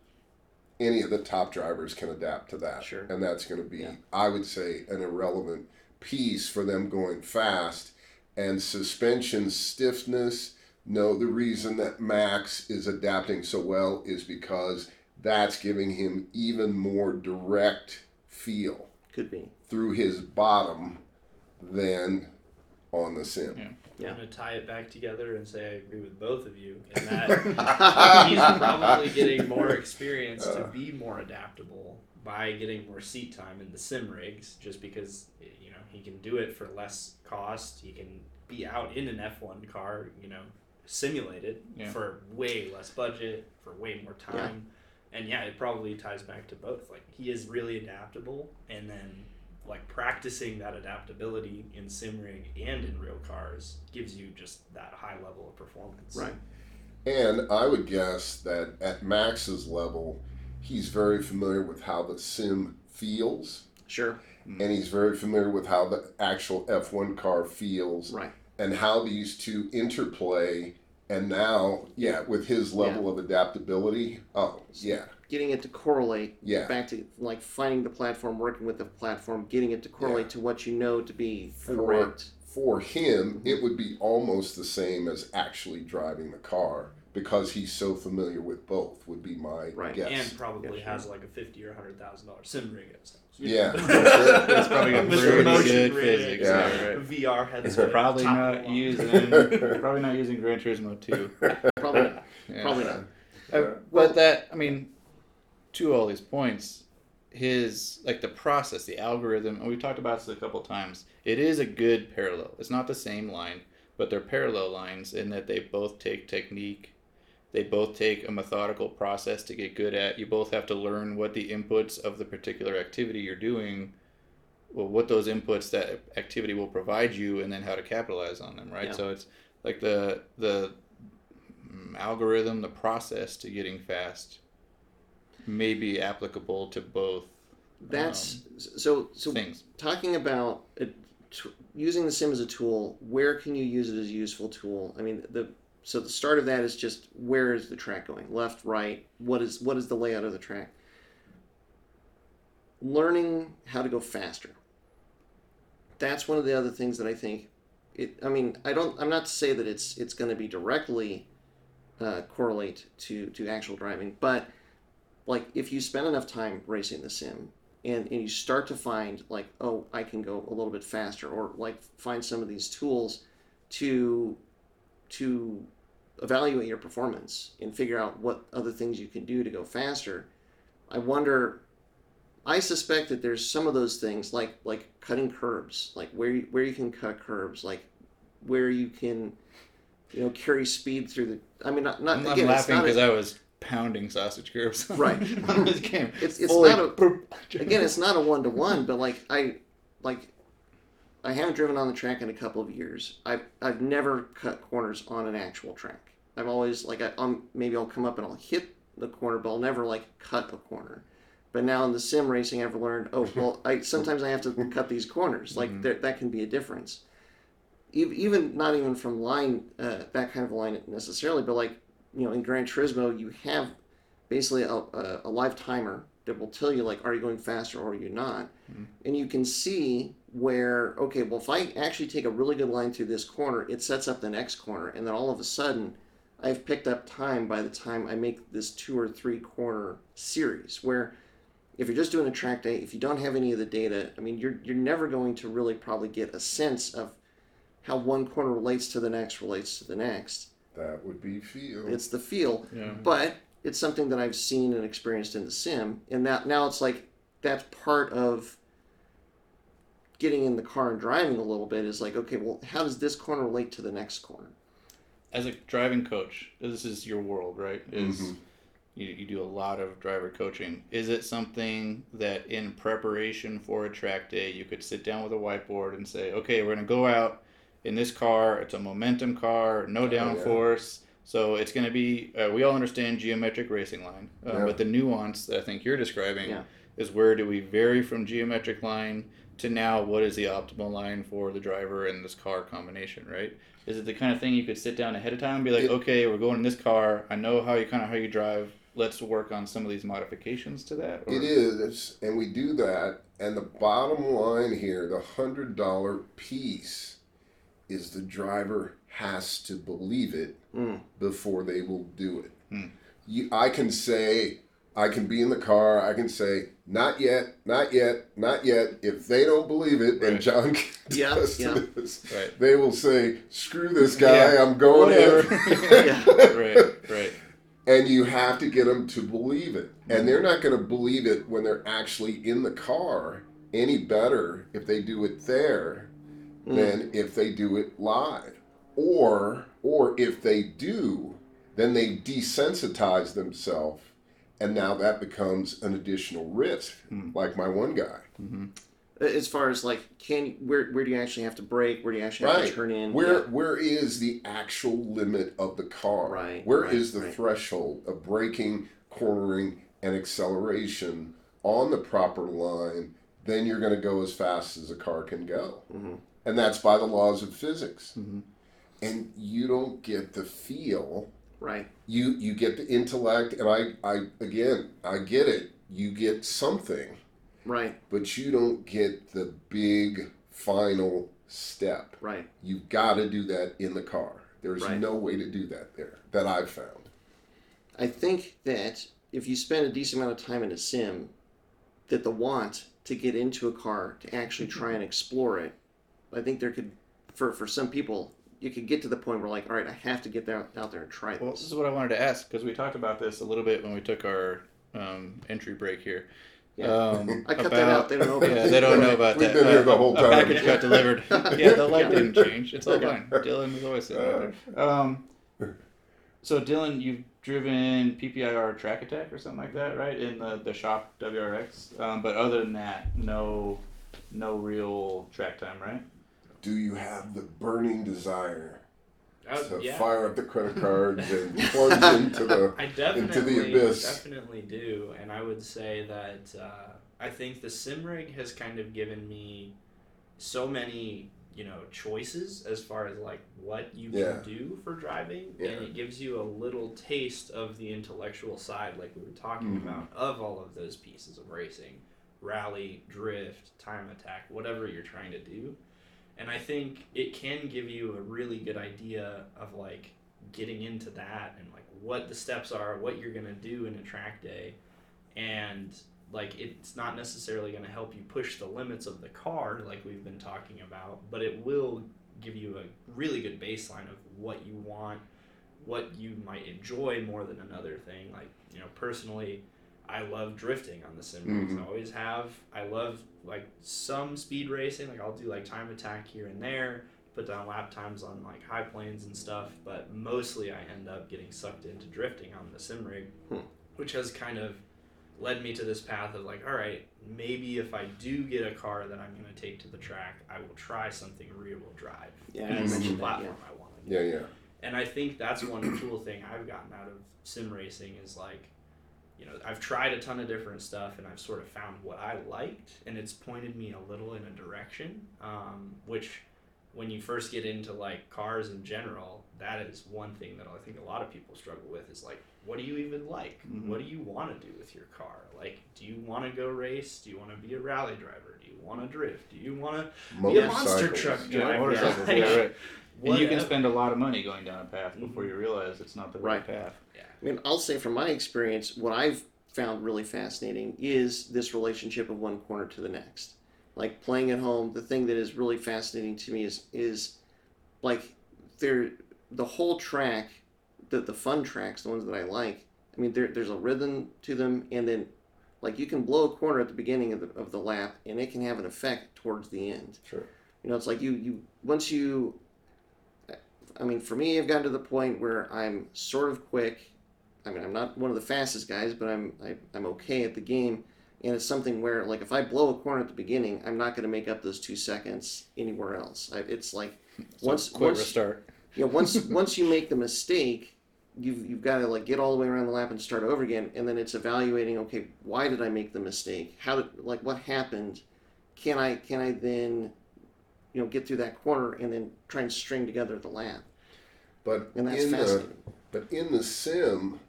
any of the top drivers can adapt to that. Sure. And that's going to be, I would say, an irrelevant piece for them going fast. And suspension stiffness, no, the reason that Max is adapting so well is because that's giving him even more direct feel. Could be. Through his bottom than on the sim. Yeah. I'm going to tie it back together and say I agree with both of you in that he's probably getting more experience to be more adaptable by getting more seat time in the sim rigs, just because he can do it for less cost. He can be out in an F1 car, simulated for way less budget, for way more time. Yeah. And it probably ties back to both. Like, he is really adaptable, and then like practicing that adaptability in sim rig and in real cars gives you just that high level of performance. Right. And I would guess that at Max's level, he's very familiar with how the sim feels. Sure. And he's very familiar with how the actual F1 car feels, and how these two interplay. And now, with his level of adaptability, getting it to correlate back to like finding the platform, working with the platform, getting it to correlate to what you know to be correct. For him, it would be almost the same as actually driving the car, because he's so familiar with both, would be my guess. And probably has like a $50,000 or $100,000 sim rig. It's probably a pretty good physics. VR headset. Probably not using Gran Turismo 2. Probably not. But that, to all these points, his, like, the process, the algorithm, and we've talked about this a couple times, it is a good parallel. It's not the same line, but they're parallel lines in that they both take technique, They both take a methodical process to get good at. You both have to learn what the inputs of the particular activity you're doing, well, what those inputs that activity will provide you, and then how to capitalize on them, right? Yeah. So it's like the algorithm, the process to getting fast may be applicable to both. That's so things. Talking about using the sim as a tool, where can you use it as a useful tool? I mean, the start of that is just where is the track going? Left, right, what is the layout of the track? Learning how to go faster. That's one of the other things that I think I'm not to say that it's going to be directly correlate to actual driving, but like if you spend enough time racing the sim and you start to find like, oh, I can go a little bit faster, or like find some of these tools to evaluate your performance and figure out what other things you can do to go faster. I suspect that there's some of those things like cutting curbs, like where you can cut curbs, like where you can, carry speed through the, I mean, not again, laughing because I was pounding sausage curbs. Right. On this game. It's not it's not a one-to-one, but I haven't driven on the track in a couple of years. I've never cut corners on an actual track. I've always maybe I'll come up and I'll hit the corner, but I'll never cut a corner. But now in the sim racing, I've learned, sometimes I have to cut these corners. Like that can be a difference. Even not even from line, that kind of line necessarily, but in Gran Turismo, you have basically a live timer that will tell you are you going faster or are you not? Mm-hmm. And you can see where, if I actually take a really good line through this corner, it sets up the next corner. And then all of a sudden, I've picked up time by the time I make this 2 or 3 corner series where, if you're just doing a track day, if you don't have any of the data, I mean, you're never going to really probably get a sense of how one corner relates to the next. That would be feel. It's the feel, yeah. But it's something that I've seen and experienced in the sim, and that now it's that's part of getting in the car and driving a little bit is how does this corner relate to the next corner? As a driving coach, this is your world, right? You do a lot of driver coaching. Is it something that in preparation for a track day, you could sit down with a whiteboard and say, okay, we're going to go out in this car. It's a momentum car, no downforce. Yeah. So it's going to be, we all understand geometric racing line. But the nuance that I think you're describing is where do we vary from geometric line to now what is the optimal line for the driver and this car combination, right? Is it the kind of thing you could sit down ahead of time and be okay, we're going in this car. I know how you drive. Let's work on some of these modifications to that? Or? It is, and we do that. And the bottom line here, the $100 piece, is the driver has to believe it before they will do it. Mm. I can be in the car, I can say, not yet, not yet, not yet. If they don't believe it, and John can this, right. They will say, screw this guy, I'm going in. Right. And you have to get them to believe it. And they're not going to believe it when they're actually in the car any better if they do it there than if they do it live. Or if they do, then they desensitize themselves, and now that becomes an additional risk, like my one guy. Mm-hmm. As far as where do you actually have to brake? Where do you actually have to turn in? Where is the actual limit of the car? Right. Where is the threshold of braking, cornering, and acceleration on the proper line? Then you're going to go as fast as a car can go. Mm-hmm. And that's by the laws of physics. Mm-hmm. And you don't get the feel. Right. You get the intellect, and I get it. You get something. Right. But you don't get the big final step. Right. You've got to do that in the car. There's no way to do that there that I've found. I think that if you spend a decent amount of time in a sim, that the want to get into a car, to actually try and explore it, I think there could, for some people, you could get to the point where all right, I have to get out there and try this. Well, this is what I wanted to ask, because we talked about this a little bit when we took our entry break here. Yeah. I cut that out. They don't know about that. Yeah, they don't know about that. We've been here the whole time. A package got delivered. Yeah, the light didn't change. It's all fine. Dylan was always sitting there. So Dylan, you've driven PPIR Track Attack or something like that, right? In the shop WRX. But other than that, no real track time, right? Do you have the burning desire to fire up the credit cards and plunge into the abyss? I definitely do, and I would say that I think the sim rig has kind of given me so many choices as far as like what you can do for driving, and it gives you a little taste of the intellectual side, like we were talking about, of all of those pieces of racing, rally, drift, time attack, whatever you're trying to do. And I think it can give you a really good idea of like getting into that and like what the steps are, what you're going to do in a track day. And like, it's not necessarily going to help you push the limits of the car like we've been talking about, but it will give you a really good baseline of what you want, what you might enjoy more than another thing. Like, personally, I love drifting on the sim rigs. I always have. I love like some speed racing. Like I'll do like time attack here and there, put down lap times on like high planes and stuff. But mostly I end up getting sucked into drifting on the sim rig, which has kind of led me to this path of like, all right, maybe if I do get a car that I'm going to take to the track, I will try something rear wheel drive. Yeah, and that's the platform I want to do. Yeah. And I think that's one cool thing I've gotten out of sim racing is like, I've tried a ton of different stuff and I've sort of found what I liked, and it's pointed me a little in a direction, which when you first get into like cars in general, that is one thing that I think a lot of people struggle with is like, what do you even like? What do you want to do with your car? Like, do you want to go race? Do you want to be a rally driver? Do you want to drift? Do you want to be a monster truck driver? Yeah, right. And you can spend a lot of money going down a path before you realize it's not the right path. Yeah. I mean, I'll say from my experience, what I've found really fascinating is this relationship of one corner to the next. Like playing at home, the thing that is really fascinating to me is like the whole track, the fun tracks, the ones that I like, I mean, there's a rhythm to them, and then like you can blow a corner at the beginning of the lap, and it can have an effect towards the end. Sure. It's like for me, I've gotten to the point where I'm sort of quick. I mean, I'm not one of the fastest guys, but I'm okay at the game. And it's something where, like, if I blow a corner at the beginning, I'm not going to make up those 2 seconds anywhere else. It's like once restart. Once you make the mistake, you've got to like get all the way around the lap and start over again. And then it's evaluating, okay, why did I make the mistake? What happened? Can I then get through that corner and then try and string together the lap. But in the sim,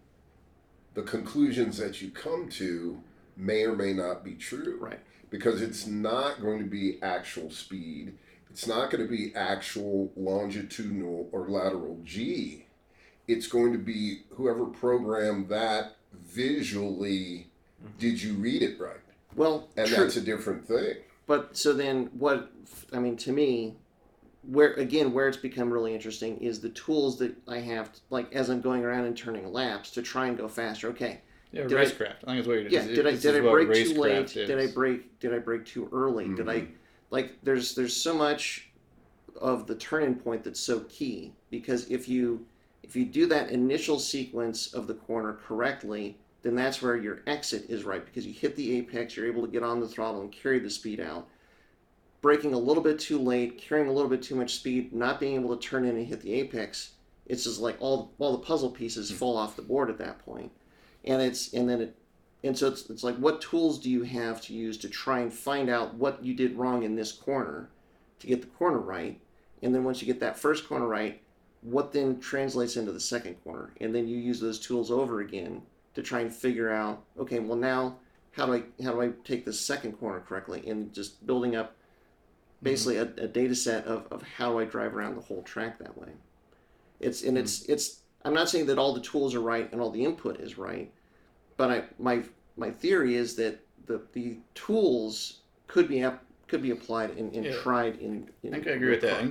the conclusions that you come to may or may not be true. Right. Because it's not going to be actual speed. It's not going to be actual longitudinal or lateral G. It's going to be whoever programmed that visually, did you read it right? Well, and true. That's a different thing. But so then to me, where it's become really interesting is the tools that I have, like as I'm going around and turning laps to try and go faster. Okay. Yeah, racecraft. I think that's what you're doing. Yeah, did I brake too late? Did I brake too early? Mm-hmm. There's so much of the turning point that's so key, because if you do that initial sequence of the corner correctly, then that's where your exit is right, because you hit the apex, you're able to get on the throttle and carry the speed out. Braking a little bit too late, carrying a little bit too much speed, not being able to turn in and hit the apex, it's just like all the puzzle pieces fall off the board at that point. And so it's like, what tools do you have to use to try and find out what you did wrong in this corner to get the corner right? And then once you get that first corner right, what then translates into the second corner? And then you use those tools over again to try and figure out, okay, well now, how do I take this second corner correctly? And just building up basically a data set of how do I drive around the whole track that way. I'm not saying that all the tools are right and all the input is right, but my theory is that the tools could be applied and tried in. I think I agree with that.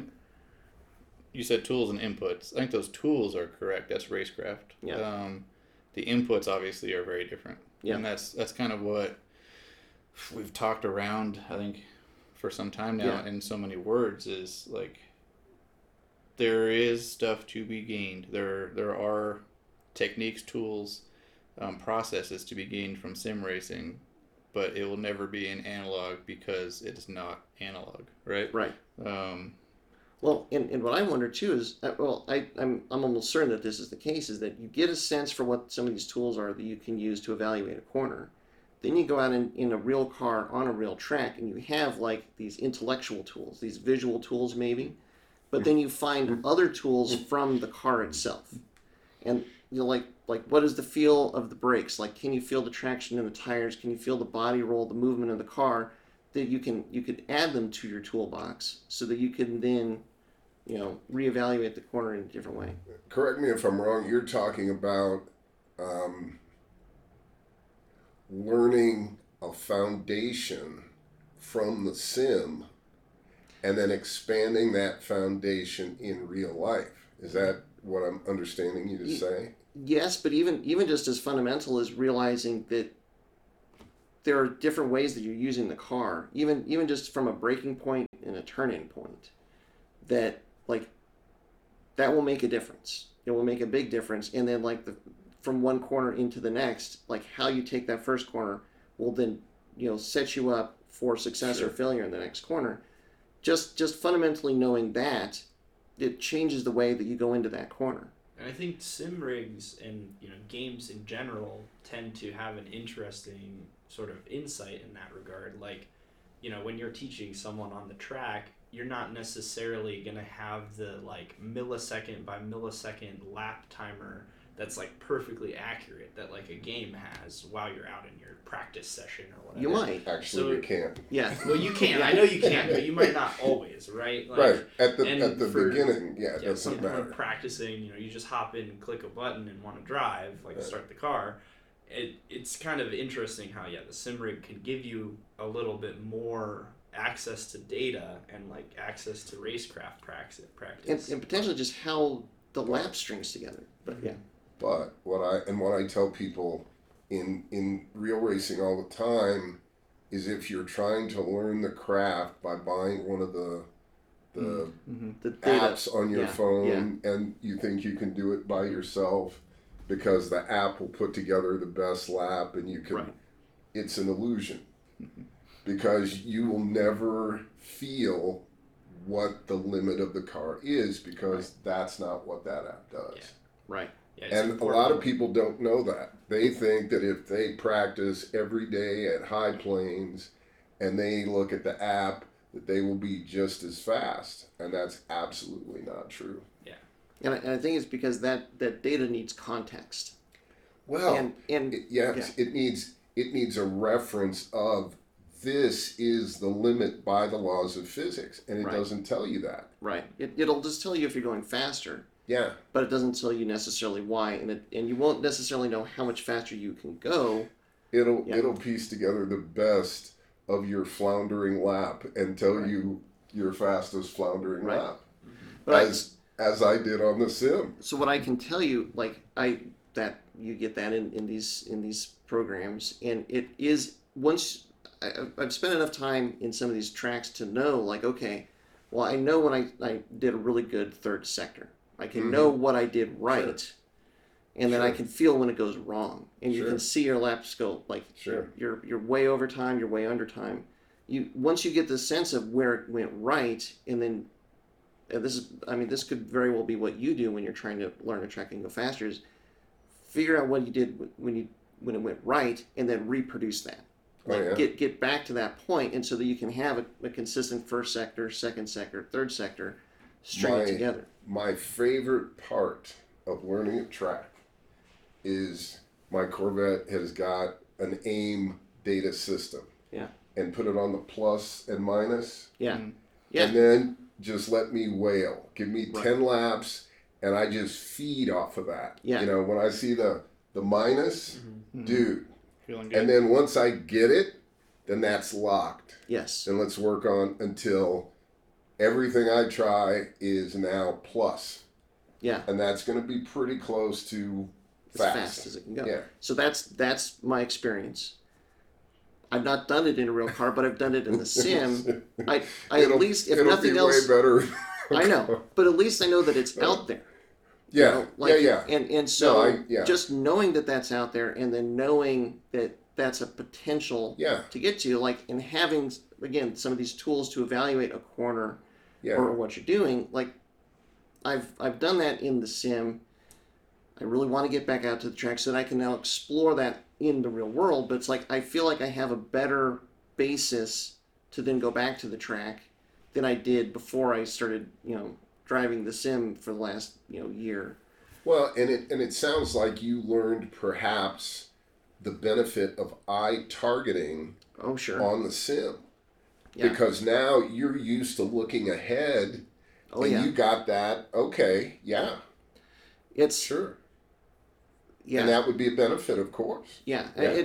You said tools and inputs. I think those tools are correct. That's racecraft. Yeah. The inputs obviously are very different. Yeah. And that's kind of what we've talked around, I think, for some time now in so many words, is like there is stuff to be gained. There are techniques, tools, processes to be gained from sim racing, but it will never be an analog because it is not analog, right? Right. Well, and what I wonder too is, I'm almost certain that this is the case, is that you get a sense for what some of these tools are that you can use to evaluate a corner. Then you go out in a real car on a real track, and you have like these intellectual tools, these visual tools maybe, but then you find other tools from the car itself. And you know, like what is the feel of the brakes? Like, can you feel the traction in the tires? Can you feel the body roll, the movement of the car? That you could add them to your toolbox so that you can then, you know, reevaluate the corner in a different way. Correct me if I'm wrong. You're talking about learning a foundation from the sim and then expanding that foundation in real life. Is that what I'm understanding you to say? Yes, but even just as fundamental as realizing that there are different ways that you're using the car, even just from a braking point and a turn-in point. That like that will make a difference. It will make a big difference. And then like from one corner into the next, like how you take that first corner will then, you know, set you up for success or failure in the next corner. Just fundamentally knowing that, it changes the way that you go into that corner. And I think sim rigs and, you know, games in general tend to have an interesting sort of insight in that regard. Like, you know, when you're teaching someone on the track, you're not necessarily going to have the like millisecond by millisecond lap timer that's like perfectly accurate that like a game has while you're out in your practice session or whatever. You might. Actually, so, you can't. Yeah. Well, you can. I know you can, but you might not always, right? Like, right. At the beginning, yeah, it doesn't matter. Practicing, you know, you just hop in and click a button and want to drive, like right. Start the car. It's kind of interesting how, yeah, the sim rig can give you a little bit more access to data and like access to racecraft practice and potentially just how the lap strings together. But yeah. But what I tell people in real racing all the time is if you're trying to learn the craft by buying one of the apps on your phone and you think you can do it by yourself because the app will put together the best lap and you can, it's an illusion. Because you will never feel what the limit of the car is because that's not what that app does. Yeah. Right. Yeah, and important. A lot of people don't know that. They think that if they practice every day at High Plains and they look at the app, that they will be just as fast. And that's absolutely not true. Yeah. And I think it's because that data needs context. Well, it needs a reference of this is the limit by the laws of physics, and it doesn't tell you that. Right. It'll just tell you if you're going faster. Yeah. But it doesn't tell you necessarily why, and you won't necessarily know how much faster you can go. It'll piece together the best of your floundering lap and tell you your fastest floundering lap, as I did on the sim. So what I can tell you, you get that in these programs, and it is once. I've spent enough time in some of these tracks to know, like, okay, well, I know when I did a really good third sector. I can know what I did right, and then I can feel when it goes wrong. And you can see your laps go, like, you're way over time, you're way under time. Once you get the sense of where it went right, and then this could very well be what you do when you're trying to learn a track and go faster, is figure out what you did when it went right, and then reproduce that. Get back to that point, and so that you can have a consistent first sector, second sector, third sector, string it together. My favorite part of learning a track is my Corvette has got an AIM data system. Yeah. And put it on the plus and minus. Yeah. Yeah. And then just let me wail. Give me 10 laps, and I just feed off of that. Yeah. You know, when I see the minus, dude. Feeling good. And then once I get it, then that's locked. Yes. And let's work on until everything I try is now plus. Yeah. And that's going to be pretty close to fast. As fast as it can go. Yeah. So that's my experience. I've not done it in a real car, but I've done it in the sim. I at least, if nothing else, it'll be way better. I know, but at least I know that it's out there. Yeah. You know, like, yeah. And so just knowing that that's out there, and then knowing that that's a potential to get to, like, and having, again, some of these tools to evaluate a corner or what you're doing. Like, I've done that in the sim. I really want to get back out to the track so that I can now explore that in the real world. But it's like, I feel like I have a better basis to then go back to the track than I did before I started, you know, driving the sim for the last, you know, year. Well, and it sounds like you learned perhaps the benefit of eye targeting on the sim. Yeah. Because now you're used to looking ahead you got that. Okay. Yeah. It's sure. Yeah. And that would be a benefit, of course. Yeah. Yeah.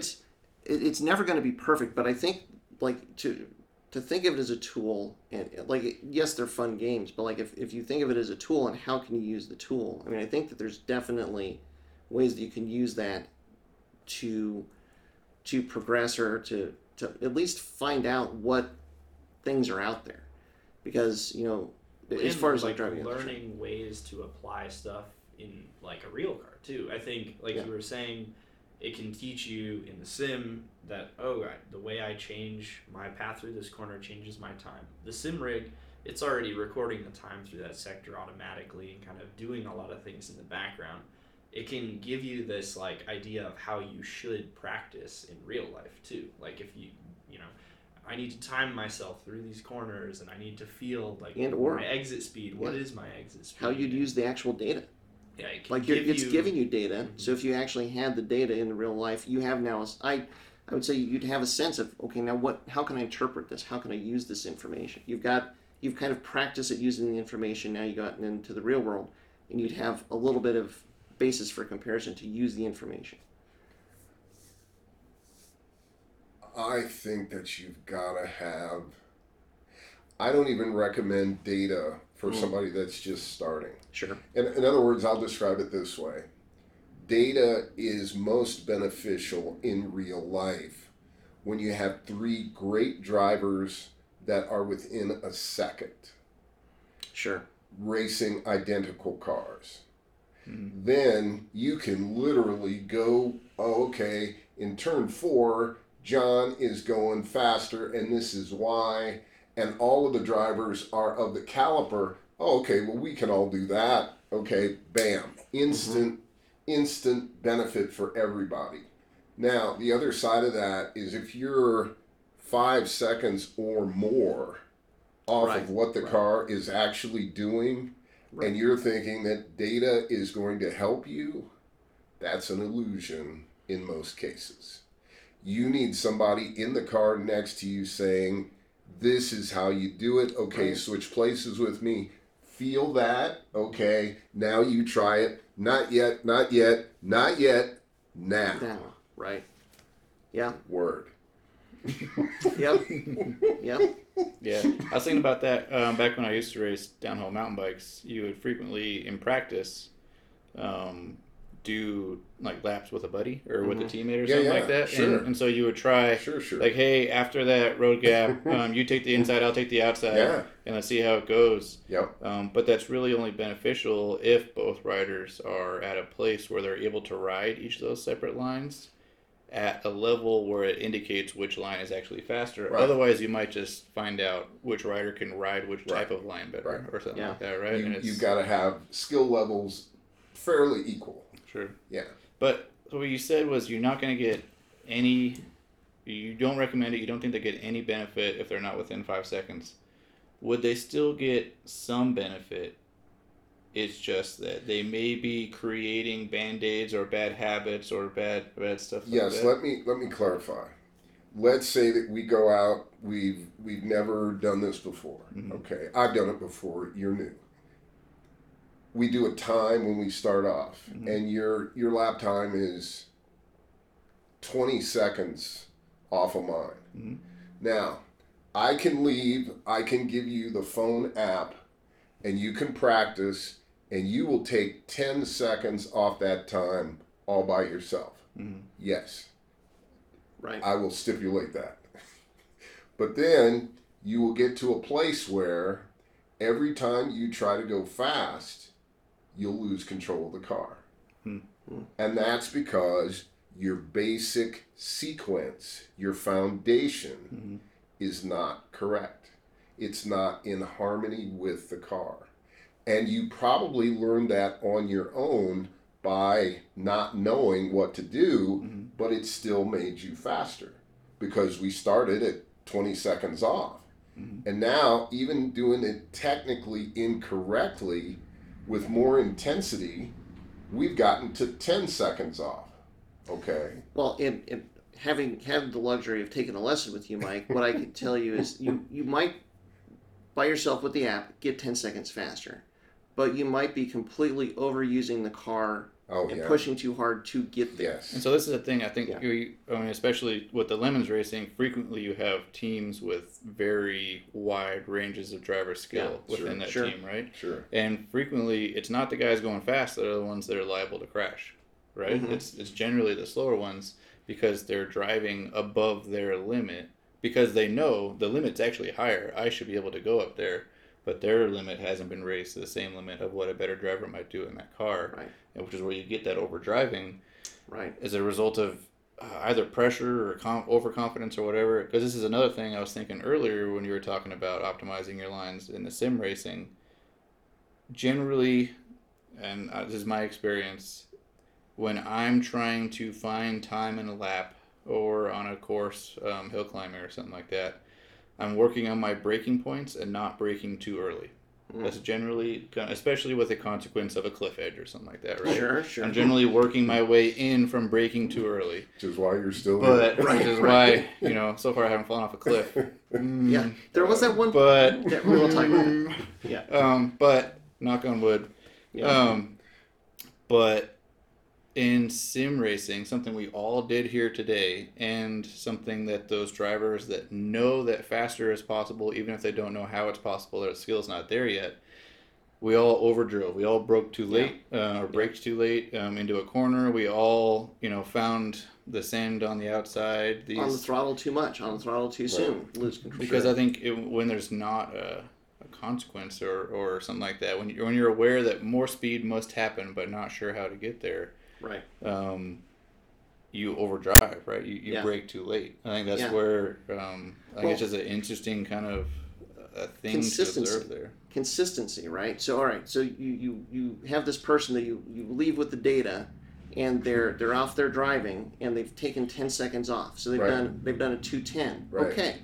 It's never going to be perfect, but I think, like, to think of it as a tool, and, like, yes, they're fun games, but, like, if you think of it as a tool and how can you use the tool, I mean, I think that there's definitely ways that you can use that to progress, or to at least find out what things are out there. Because, you know, as far as, like, driving, learning ways to apply stuff in, like, a real car too. I think, like you were saying, it can teach you in the sim that, the way I change my path through this corner changes my time. The sim rig, it's already recording the time through that sector automatically and kind of doing a lot of things in the background. It can give you this, like, idea of how you should practice in real life too. Like, if you know, I need to time myself through these corners, and I need to feel, like, my exit speed. What is my exit speed? How you'd use the actual data. Yeah, it's giving you data. Mm-hmm. So if you actually had the data in real life, you have now, I would say you'd have a sense of, okay, now how can I interpret this? How can I use this information? You've kind of practiced at using the information. Now you've gotten into the real world, and you'd have a little bit of basis for comparison to use the information. I think that you've got to have, I don't even recommend data for somebody that's just starting. Sure. And in other words, I'll describe it this way. Data is most beneficial in real life when you have three great drivers that are within a second. Sure. Racing identical cars. Mm-hmm. Then you can literally go, in turn 4, John is going faster, and this is why. And all of the drivers are of the caliper. We can all do that. Bam. Instant benefit for everybody. Now, the other side of that is if you're 5 seconds or more off of what the car is actually doing, and you're thinking that data is going to help you, that's an illusion in most cases. You need somebody in the car next to you saying, this is how you do it. Switch places with me. Feel that. Now you try it. Not yet. Now. Right. Yeah. Word. Yep. Yeah. I was thinking about that back when I used to race downhill mountain bikes. You would frequently, in practice, do, like, laps with a buddy or with a teammate or something like that. Sure. And so you would try, like, hey, after that road gap, you take the inside, I'll take the outside, and let's see how it goes. Yep. But that's really only beneficial if both riders are at a place where they're able to ride each of those separate lines at a level where it indicates which line is actually faster. Right. Otherwise, you might just find out which rider can ride which type of line better or something like that, right? You've got to have skill levels fairly equal. Sure. Yeah. But what you said was you don't recommend it, you don't think they get any benefit if they're not within 5 seconds. Would they still get some benefit? It's just that they may be creating band-aids or bad habits or bad stuff like that. Yes, let me clarify. Let's say that we go out, we've never done this before. Mm-hmm. Okay. I've done it before, you're new. We do a time when we start off, and your lap time is 20 seconds off of mine. Mm-hmm. Now, I can leave, I can give you the phone app, and you can practice, and you will take 10 seconds off that time all by yourself. Mm-hmm. Yes. Right. I will stipulate that. But then you will get to a place where every time you try to go fast, you'll lose control of the car. Mm-hmm. And that's because your basic sequence, your foundation, mm-hmm. is not correct. It's not in harmony with the car. And you probably learned that on your own by not knowing what to do, mm-hmm. but it still made you faster because we started at 20 seconds off. Mm-hmm. And now, even doing it technically incorrectly with more intensity, we've gotten to 10 seconds off. Okay. Well, and having had the luxury of taking a lesson with you, Mike, what I can tell you is you might, by yourself with the app, get 10 seconds faster. But you might be completely overusing the car and pushing too hard to get there. Yes. And so this is a thing I think, especially with the lemons racing, frequently you have teams with very wide ranges of driver skill within that team, right? Sure. And frequently it's not the guys going fast that are the ones that are liable to crash, right? Mm-hmm. It's generally the slower ones because they're driving above their limit because they know the limit's actually higher. I should be able to go up there. But their limit hasn't been raised to the same limit of what a better driver might do in that car, right. which is where you get that overdriving, right? As a result of either pressure or overconfidence or whatever. Because this is another thing I was thinking earlier when you were talking about optimizing your lines in the sim racing. Generally, and this is my experience, when I'm trying to find time in a lap or on a course, hill climbing or something like that, I'm working on my braking points and not braking too early. Mm. That's generally, especially with the consequence of a cliff edge or something like that, right? Sure. I'm generally working my way in from braking too early. Which is why you're still in. Which is why, so far I haven't fallen off a cliff. Yeah. There was that one that we will talk about. Yeah. But, knock on wood. Yeah. But in sim racing, something we all did here today, and something that those drivers that know that faster is possible, even if they don't know how it's possible, their skill's not there yet, we all overdrove. We all broke too late, or braked too late into a corner. We all, found the sand on the outside. On the throttle too much, on the throttle too soon. Lose control. Because I think when there's not a consequence or something like that, when you're aware that more speed must happen but not sure how to get there, right. You overdrive, right? You brake too late. I think that's where it's just an interesting kind of thing to observe there. Consistency, right? So all right, so you have this person that you leave with the data, and they're off their driving, and they've taken 10 seconds off. So they've done a 2:10. Right. Okay.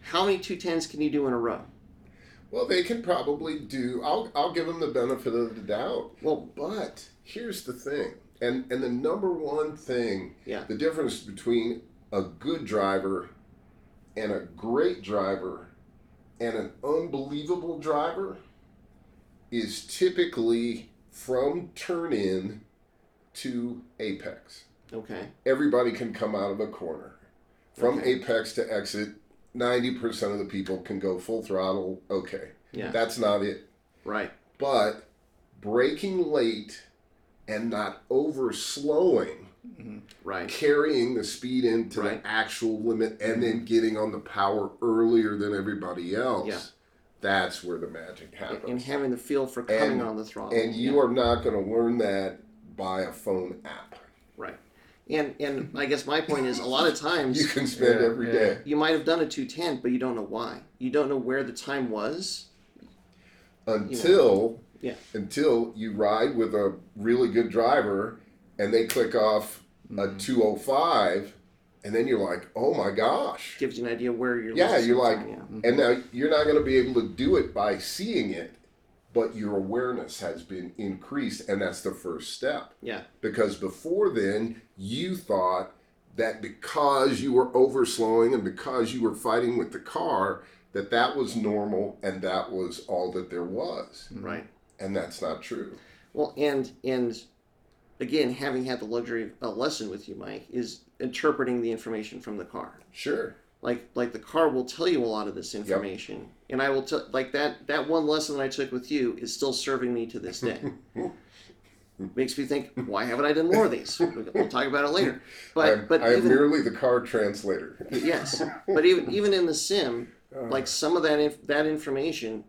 How many 2:10s can you do in a row? Well, they can probably do. I'll give them the benefit of the doubt. Well, but here's the thing, and the number one thing, the difference between a good driver and a great driver and an unbelievable driver is typically from turn-in to apex. Okay. Everybody can come out of a corner. From apex to exit, 90% of the people can go full throttle. Okay. Yeah. That's not it. Right. But braking late and not over-slowing, mm-hmm. right. carrying the speed into the actual limit and then getting on the power earlier than everybody else, that's where the magic happens. And having the feel for coming on the throttle. And you are not going to learn that by a phone app. Right. And I guess my point is a lot of times... you can spend every day. You might have done a 2:10, but you don't know why. You don't know where the time was. Until you ride with a really good driver and they click off a 2:05, and then you're like, oh my gosh. Gives you an idea where you're you're like, and now you're not going to be able to do it by seeing it, but your awareness has been increased, and that's the first step. Yeah. Because before then, you thought that because you were overslowing and because you were fighting with the car, that was normal and that was all that there was. Right. And that's not true. Well, and again, having had the luxury of a lesson with you, Mike, is interpreting the information from the car. Sure. Like the car will tell you a lot of this information, and I will that one lesson that I took with you is still serving me to this day. Makes me think, why haven't I done more of these? We'll talk about it later. But I'm merely the car translator. Yes, but even in the sim, like some of that information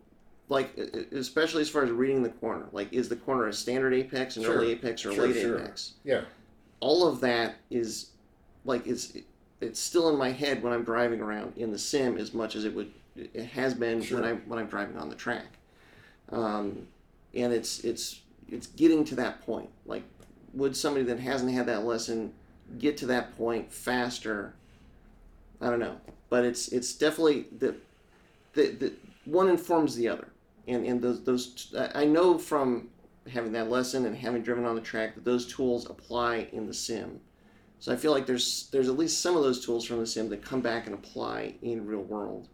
like, especially as far as reading the corner. Like, is the corner a standard apex, an early apex, or late apex? Yeah. All of that is, like, it's still in my head when I'm driving around in the sim as much as it has been when I'm driving on the track. And it's getting to that point. Like, would somebody that hasn't had that lesson get to that point faster? I don't know, but it's definitely the one informs the other, and those I know from having that lesson and having driven on the track that those tools apply in the sim. So I feel like there's at least some of those tools from the sim that come back and apply in real world.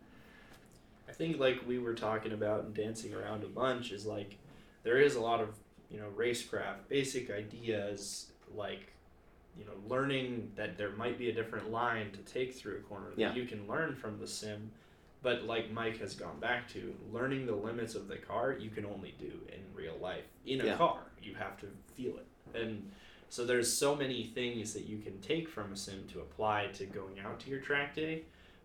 I think, like we were talking about and dancing around a bunch, is like there is a lot of, you know, racecraft basic ideas, like, you know, learning that there might be a different line to take through a corner that you can learn from the sim. But like Mike has gone back to, learning the limits of the car, you can only do in real life. In a car, you have to feel it. And so there's so many things that you can take from a sim to apply to going out to your track day.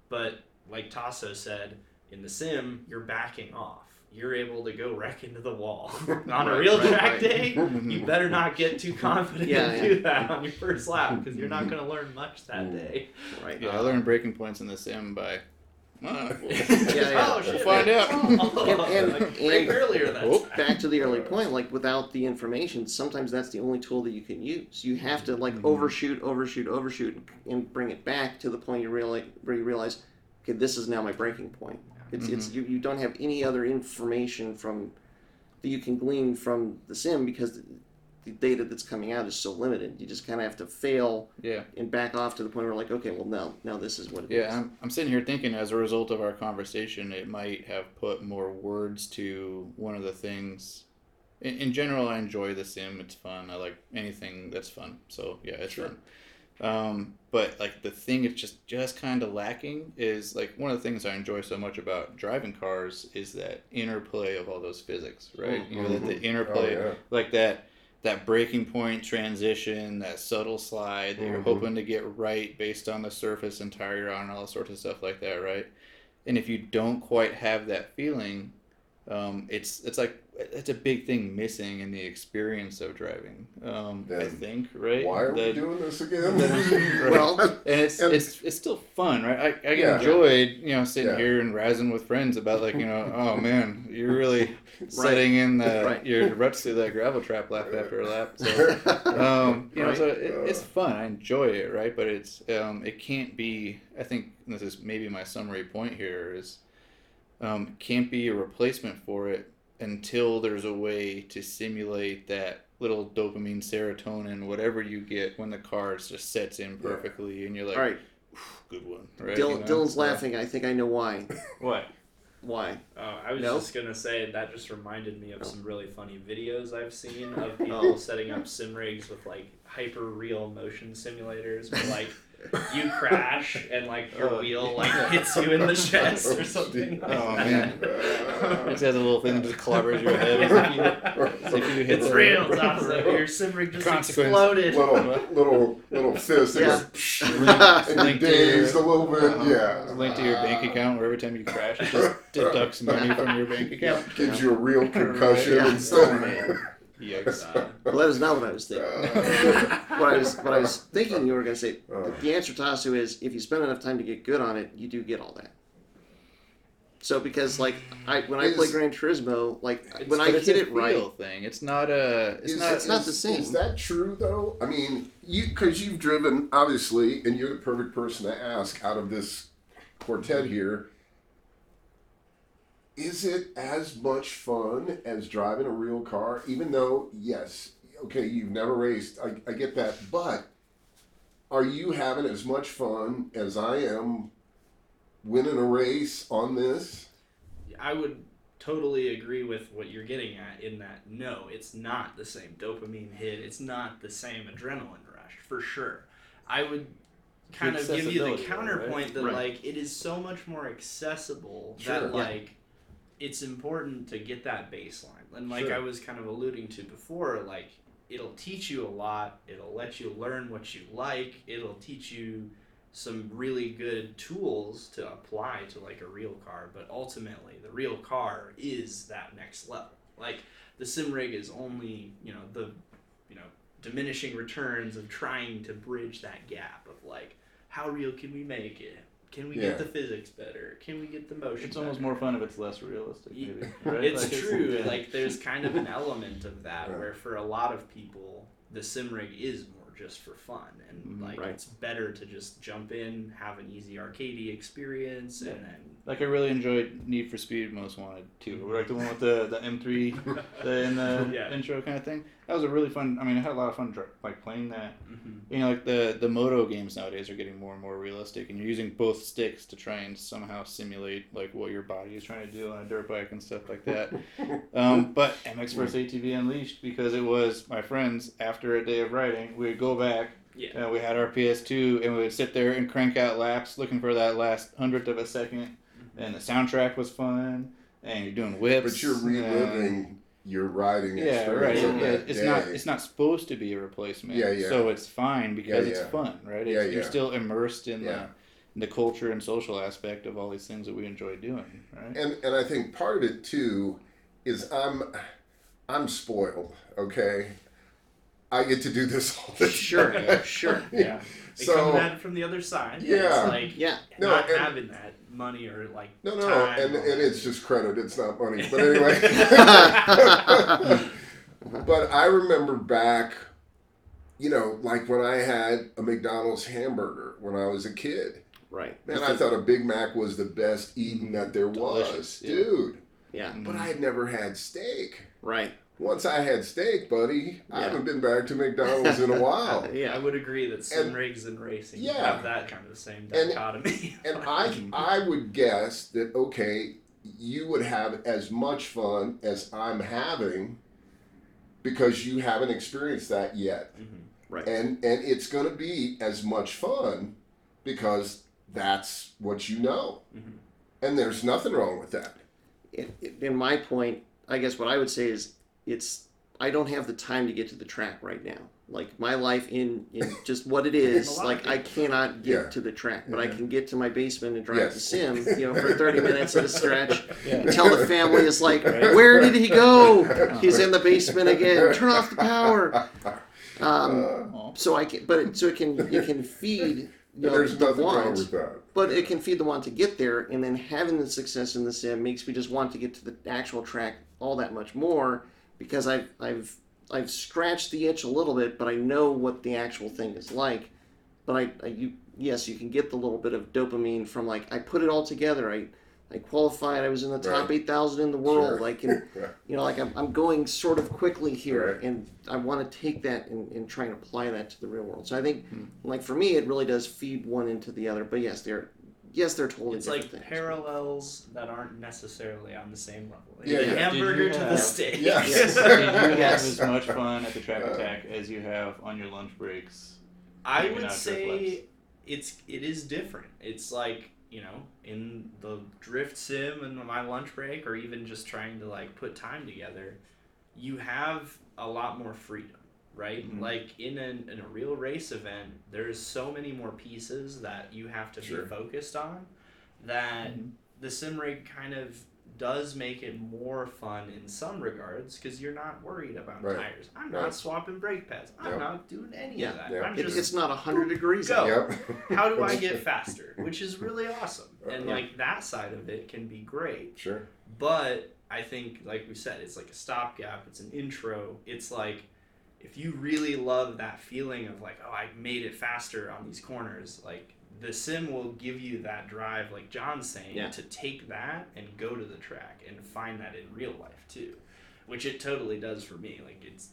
But like Tasso said, in the sim, you're backing off. You're able to go wreck into the wall. On a real track day, you better not get too confident to do that on your first lap, because you're not going to learn much that day. Right. I learned breaking points in the sim by... We'll find out. And earlier back to the early point, like, without the information, sometimes that's the only tool that you can use. You have to, like, overshoot, and bring it back to the point where you realize, okay, this is now my breaking point. It's you don't have any other information from that you can glean from the sim, because the data that's coming out is so limited. You just kind of have to fail and back off to the point where, like, okay, well, now this is what it is. Yeah, I'm sitting here thinking, as a result of our conversation, it might have put more words to one of the things. In general, I enjoy the sim. It's fun. I like anything that's fun. So, yeah, it's fun. But, like, the thing it's just kind of lacking is, like, one of the things I enjoy so much about driving cars is that interplay of all those physics, right? Mm-hmm. You know, that the interplay, like that braking point transition, that subtle slide that you're hoping to get right based on the surface and tire you're on and all sorts of stuff like that, right? And if you don't quite have that feeling, it's like, that's a big thing missing in the experience of driving. I think, right? Why are we doing this again? Well, and it's still fun, right? I enjoyed, you know, sitting here and razzing with friends about, like, you know, oh man, you're really setting in your ruts through that gravel trap lap after lap. So, you know, so it's fun. I enjoy it, right? But it's it can't be. I think this is maybe my summary point here is, can't be a replacement for it until there's a way to simulate that little dopamine, serotonin, whatever you get when the car just sets in perfectly and you're like, all right, good one. Right? You know? Dylan's laughing. I think I know why. What? Why? I was just going to say, that just reminded me of some really funny videos I've seen of people setting up sim rigs with, like, hyper-real motion simulators where, like, you crash and, like, your wheel, like, hits you in the chest or something. Man. It just has a little thing that just clobbers your head. If you hit it's real, Tasso. Your sim rig just exploded. Little fist. Yeah. It's dazed a little bit. It's linked to your bank account, where every time you crash, it just deducts money from your bank account. Gives you a real concussion and stuff. Man. Yikes. Well, that is not what I was thinking. What I was thinking you were going to say, the answer, Tasso, is if you spend enough time to get good on it, you do get all that. So, because, like, when I play Gran Turismo, like, when I hit it right... It's not the same. Is that true, though? I mean, because you've driven, obviously, and you're the perfect person to ask out of this quartet here, is it as much fun as driving a real car? Even though, yes, okay, you've never raced. I get that. But are you having as much fun as I am winning a race on this? I would totally agree with what you're getting at in that, no, it's not the same dopamine hit. It's not the same adrenaline rush, for sure. I would... kind of give you the counterpoint that, like, it is so much more accessible that, like, it's important to get that baseline. And, like, I was kind of alluding to before, like, it'll teach you a lot. It'll let you learn what you like. It'll teach you some really good tools to apply to like a real car, but ultimately the real car is that next level. Like the sim rig is only, the diminishing returns of trying to bridge that gap of like, how real can we make it? Can we get the physics better? Can we get the motion It's better? Almost more fun if it's less realistic, maybe. Right? It's like, true. Like there's kind of an element of that where for a lot of people, the sim rig is more just for fun, and like it's better to just jump in, have an easy arcadey experience, and then like I really enjoyed Need for Speed Most Wanted 2, like the one with the M3 in the intro kind of thing. That was a really fun. I mean, I had a lot of fun like playing that. Mm-hmm. You know, like the Moto games nowadays are getting more and more realistic, and you're using both sticks to try and somehow simulate like what your body is trying to do on a dirt bike and stuff like that. But MX vs ATV Unleashed, because it was my friends after a day of riding, we'd go back. Yeah. We had our PS2, and we would sit there and crank out laps, looking for that last 100th of a second. Mm-hmm. And the soundtrack was fun, and you're doing whips. But you're reliving your riding experience. Yeah, right. It's not supposed to be a replacement. Yeah, yeah. So it's fine because it's fun, right? You're still immersed in the culture and social aspect of all these things that we enjoy doing, right? And I think part of it too is I'm spoiled. Okay. I get to do this all the time. Sure. Yeah. So, coming at it from the other side. Yeah. It's like having that money or like time. And it's just credit. It's not money. But anyway. But I remember back, like when I had a McDonald's hamburger when I was a kid. Right. Man, I thought a Big Mac was the best eating that there was. Dude. Yeah. But I had never had steak. Right. Once I had steak, buddy, I haven't been back to McDonald's in a while. Yeah, I would agree that sim rigs and racing have that kind of the same dichotomy. And I would guess that, okay, you would have as much fun as I'm having because you haven't experienced that yet. Mm-hmm. Right. And it's going to be as much fun because that's what you know. Mm-hmm. And there's nothing wrong with that. In my point, I guess what I would say is, I don't have the time to get to the track right now. Like my life in just what it is, like I cannot get to the track, but I can get to my basement and drive the sim, for 30 minutes at a stretch. Yeah. And tell the family is like, where did he go? He's in the basement again. Turn off the power. So it can feed the want, but it can feed the want to get there, and then having the success in the sim makes me just want to get to the actual track all that much more. Because I've scratched the itch a little bit, but I know what the actual thing is like. But you can get the little bit of dopamine from like I put it all together. I qualified. I was in the top 8,000 in the world. Sure. I'm going sort of quickly here, and I want to take that and try and apply that to the real world. So I think for me, it really does feed one into the other. But yes, they're totally different things. It's like parallels that aren't necessarily on the same level. The hamburger to the steak. Yes. Did you have as much fun at the track attack as you have on your lunch breaks? I would say it is different. It's like, in the drift sim and my lunch break, or even just trying to like put time together, you have a lot more freedom. Right? Mm-hmm. Like in a real race event, there's so many more pieces that you have to be focused on that the sim rig kind of does make it more fun in some regards because you're not worried about tires. I'm not swapping brake pads. I'm not doing any of that. I'm just, it's not 100 degrees out. How do I get faster? Which is really awesome. And like that side of it can be great. Sure. But I think, like we said, it's like a stopgap. It's an intro. It's like, if you really love that feeling of like, oh, I made it faster on these corners, like the sim will give you that drive, like John's saying, to take that and go to the track and find that in real life too, which it totally does for me. Like it's,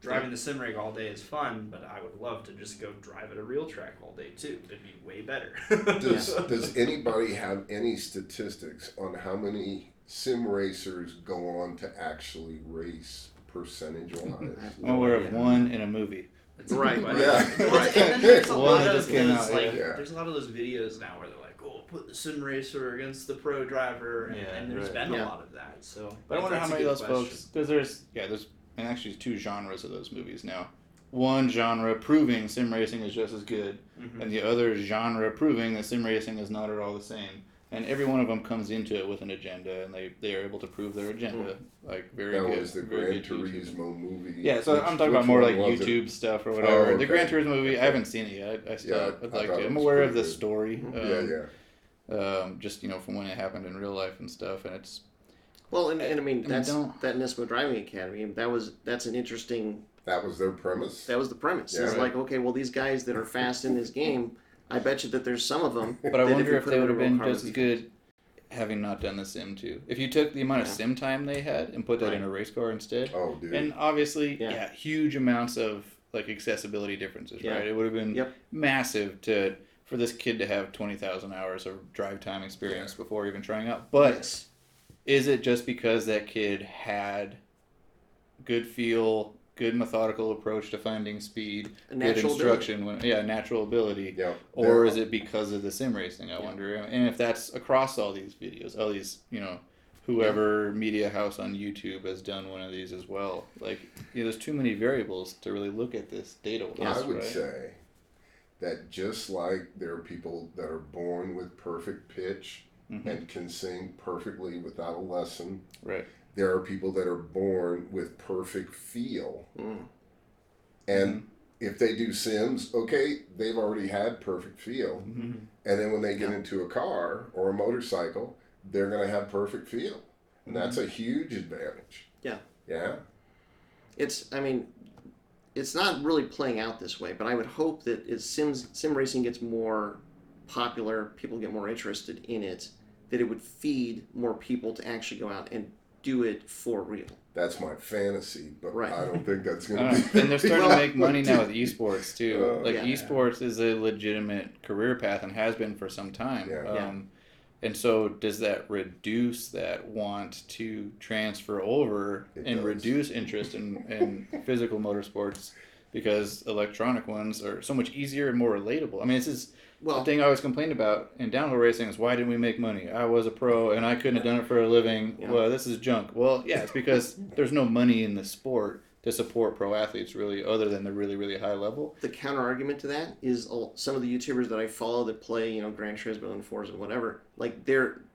driving the sim rig all day is fun, but I would love to just go drive at a real track all day too. It'd be way better. Does anybody have any statistics on how many sim racers go on to actually race? Percentage-wise. I'm aware of one in a movie. That's right. And then there's a lot of those, there's a lot of those videos now where they're like, oh, put the sim racer against the pro driver, and there's been a lot of that. So, but I wonder how many of those folks, because there's actually two genres of those movies now. one genre proving sim racing is just as good, mm-hmm. and the other genre proving that sim racing is not at all the same. And every one of them comes into it with an agenda, and they are able to prove their agenda. Like, very that good. That was the Gran Turismo movie. Yeah, so I'm talking about more like YouTube stuff or whatever. Oh, okay. The Gran Turismo movie, I haven't seen it yet. I'd like to. I'm aware of the story. Just, from when it happened in real life and stuff. And it's... Well, and I mean, that Nismo Driving Academy, that's an interesting... That was their premise. That was the premise. Yeah, it's right. Like, okay, well, these guys that are fast in this game... I bet you that there's some of them. But I wonder if they would have been just as good having not done the sim too. If you took the amount of sim time they had and put that in a race car instead. Oh, dude. And obviously, huge amounts of like accessibility differences, right? It would have been massive for this kid to have 20,000 hours of drive time experience before even trying out. But is it just because that kid had good feel, good methodical approach to finding speed, good instruction, natural ability, or is it because of the sim racing, I wonder? And if that's across all these videos, all these, whoever media house on YouTube has done one of these as well. Like, there's too many variables to really look at this data-wise, I would say that just like there are people that are born with perfect pitch mm-hmm. and can sing perfectly without a lesson, right? There are people that are born with perfect feel. Mm. And if they do sims, okay, they've already had perfect feel. Mm-hmm. And then when they get into a car or a motorcycle, they're going to have perfect feel. And that's a huge advantage. Yeah. Yeah. It's not really playing out this way, but I would hope that as sim racing gets more popular, people get more interested in it, that it would feed more people to actually go out and do it for real. That's my fantasy, but I don't think that's going to be... And they're starting to make money now with esports, too. Esports is a legitimate career path and has been for some time. Yeah. And so does that reduce that want to transfer over reduce interest in physical motorsports because electronic ones are so much easier and more relatable? I mean, this is... Well, the thing I always complained about in downhill racing is, why didn't we make money? I was a pro and I couldn't have done it for a living. Yeah. Well, this is junk. Well, yeah, it's because there's no money in the sport to support pro athletes, really, other than the really, really high level. The counter argument to that is some of the YouTubers that I follow that play, Gran Turismo and Forza and whatever. Like,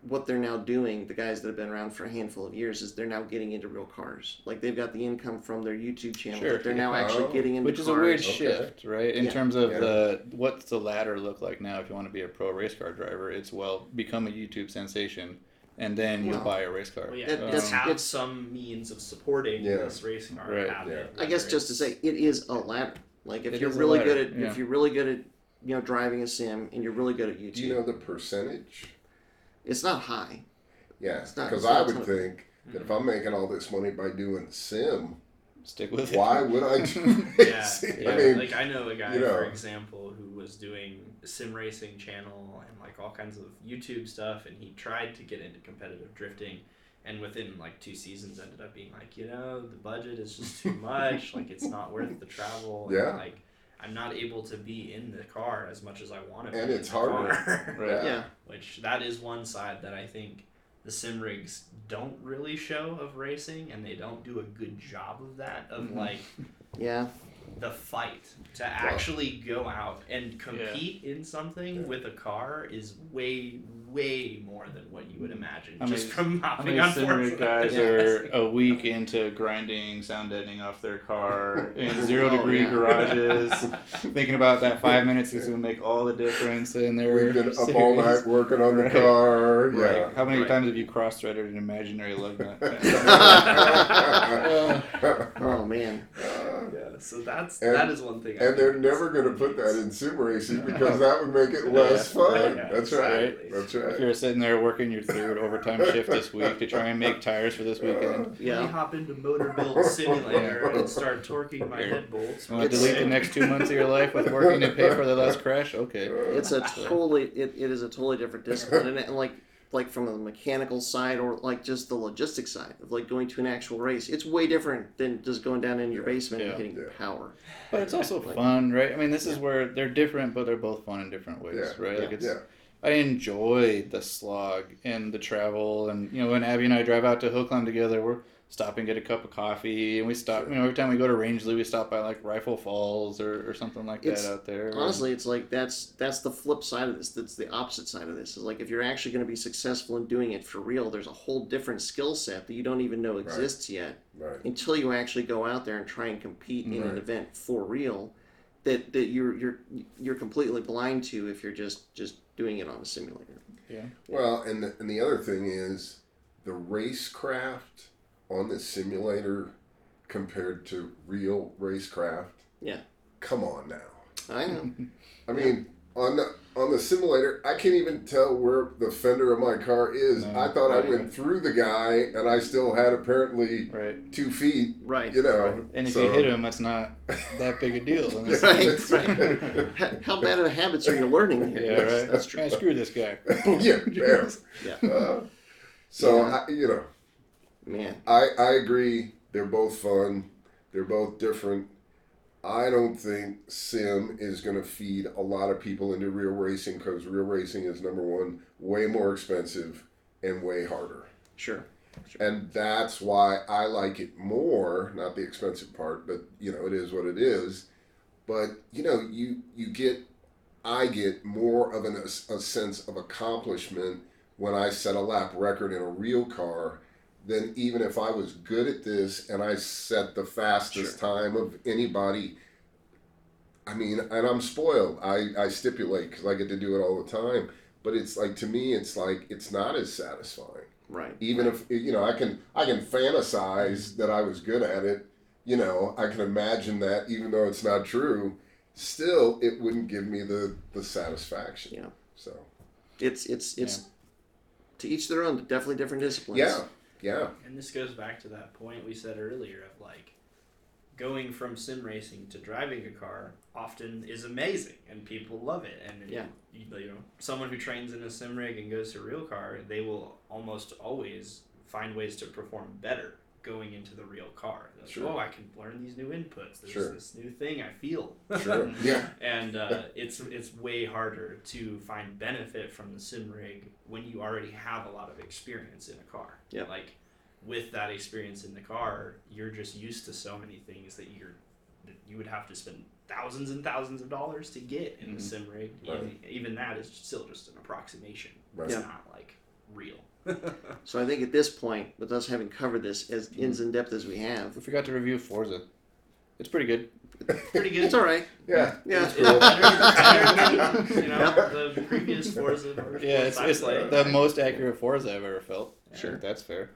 what they're now doing, the guys that have been around for a handful of years, is they're now getting into real cars. Like, they've got the income from their YouTube channel. Sure. That they're now actually getting into cars. Which is a weird shift, right? In terms of what's the ladder look like now if you want to be a pro race car driver? It's, become a YouTube sensation. And then you buy a race car. Well, yeah, have some means of supporting this racing car. Right. I guess just to say, it is a ladder. Like, if you're really good at driving a sim and you're really good at YouTube. Do you know the percentage? It's not high. Yeah, because I would think that if I'm making all this money by doing sim, stick with it. Why would I do racing? Yeah. I mean, like, I know a guy, for example, who was doing a sim racing channel and like all kinds of YouTube stuff, and he tried to get into competitive drifting, and within like 2 seasons ended up being like, the budget is just too much, like it's not worth the travel, and like I'm not able to be in the car as much as I want to be. And it's harder. Right? Yeah. Which that is one side that I think the sim rigs don't really show of racing, and they don't do a good job of that, of like the fight to actually go out and compete in something with a car is way, way more than what you would imagine. I just mean, from mopping up sim rig guys are a week into grinding, sound deadening off their car in 0-degree garages, thinking about that 5 minutes is going to make all the difference in their We've been series. Up all night working on the car. Yeah. Right. How many times have you cross-threaded an imaginary lug nut? Oh, man. So that is one thing. And they're never going to put that in sim racing because that would make it less fun. Yeah, that's right. That's right. If you're sitting there working your third overtime shift this week to try and make tires for this weekend. Let me hop into Motorbuild Simulator and start torquing my head bolts. Want to delete the next 2 months of your life with working to pay for the last crash? Okay. It's a totally. It is a totally different discipline, and like from the mechanical side or like just the logistics side of like going to an actual race. It's way different than just going down in your basement and hitting power. But it's also fun, right? I mean, this is where they're different, but they're both fun in different ways, right? Like I enjoy the slog and the travel, and when Abby and I drive out to hill climb together, we're stop and get a cup of coffee, and we stop, you know, every time we go to Rangeley, we stop by like Rifle Falls or something like that out there. Honestly, it's like, that's the flip side of this. That's the opposite side of this. It's like, if you're actually going to be successful in doing it for real, there's a whole different skill set that you don't even know exists yet until you actually go out there and try and compete in an event for real that you're completely blind to if you're just doing it on a simulator. Yeah. Well, and the other thing is the racecraft on the simulator compared to real racecraft. Yeah. Come on now. I know. I mean, on the simulator, I can't even tell where the fender of my car is. No, I thought I went through the guy, and I still had apparently 2 feet. Right. You know. Right. And if you hit him, it's not that big a deal. How bad of habits are you learning here? Yeah, right. That's true. I screw this guy. Yeah. Man. I agree. They're both fun. They're both different. I don't think sim is going to feed a lot of people into real racing because real racing is, number one, way more expensive and way harder. Sure. And that's why I like it more, not the expensive part, but, you know, it is what it is. But, you know, I get more of a sense of accomplishment when I set a lap record in a real car then even if I was good at this and I set the fastest time of anybody, I mean, and I'm spoiled. I stipulate because I get to do it all the time. But it's like, to me, it's like, it's not as satisfying. Right. Even if, you know, I can fantasize that I was good at it. You know, I can imagine that even though it's not true, still it wouldn't give me the satisfaction. Yeah. So. It's to each their own, definitely different disciplines. Yeah. Yeah. And this goes back to that point we said earlier of like going from sim racing to driving a car often is amazing and people love it. And you know, someone who trains in a sim rig and goes to a real car, they will almost always find ways to perform better going into the real car. Like, oh, I can learn these new inputs. There's this new thing I feel. And it's way harder to find benefit from the sim rig when you already have a lot of experience in a car. Yeah. Like with that experience in the car, you're just used to so many things that you would have to spend thousands and thousands of dollars to get in the sim rig. Right. Even that is still just an approximation. Right. It's not like real. So I think at this point, with us having covered this as in depth as we have, we forgot to review Forza. It's pretty good. It's all right. Yeah. It's cool. You know, the previous Forza. It's like the most accurate Forza I've ever felt. Yeah. Sure, that's fair.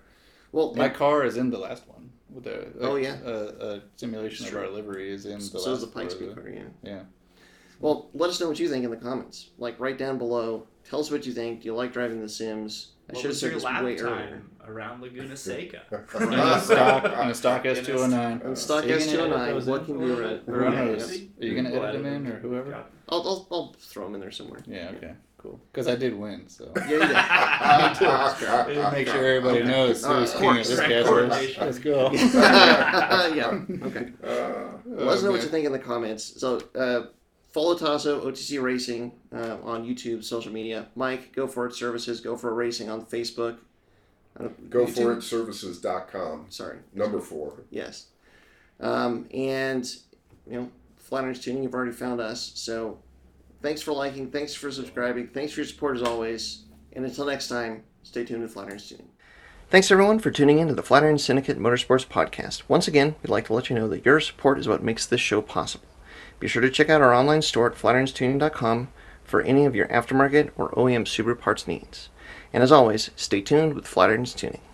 Well, my car is in the last one. With a simulation of our livery is in the last. So is the Pike's Peak car. Yeah. Well, let us know what you think in the comments. Like, right down below. Tell us what you think. Do you like driving the Sims? What was your lap time around Laguna Seca? On a stock S209. On stock S209, what can be read? Are you going to edit them in or whoever? I'll throw them in there somewhere. Yeah, okay, cool. Because I did win, so. Yeah, I did. Make sure everybody knows who's king of this guest. Let's go. Yeah, okay. Let us know what you think in the comments. So, follow Tasso, OTC Racing, on YouTube, social media. Mike, Go For It Services, Go For It Racing on Facebook. GoForItServices.com. Sorry. Number 4. Yes. And, you know, Flatirons Tuning, you've already found us. So thanks for liking, thanks for subscribing, thanks for your support as always. And until next time, stay tuned to Flatirons Tuning. Thanks, everyone, for tuning in to the Flatirons Syndicate Motorsports Podcast. Once again, we'd like to let you know that your support is what makes this show possible. Be sure to check out our online store at FlatironsTuning.com for any of your aftermarket or OEM Subaru parts needs. And as always, stay tuned with Flatirons Tuning.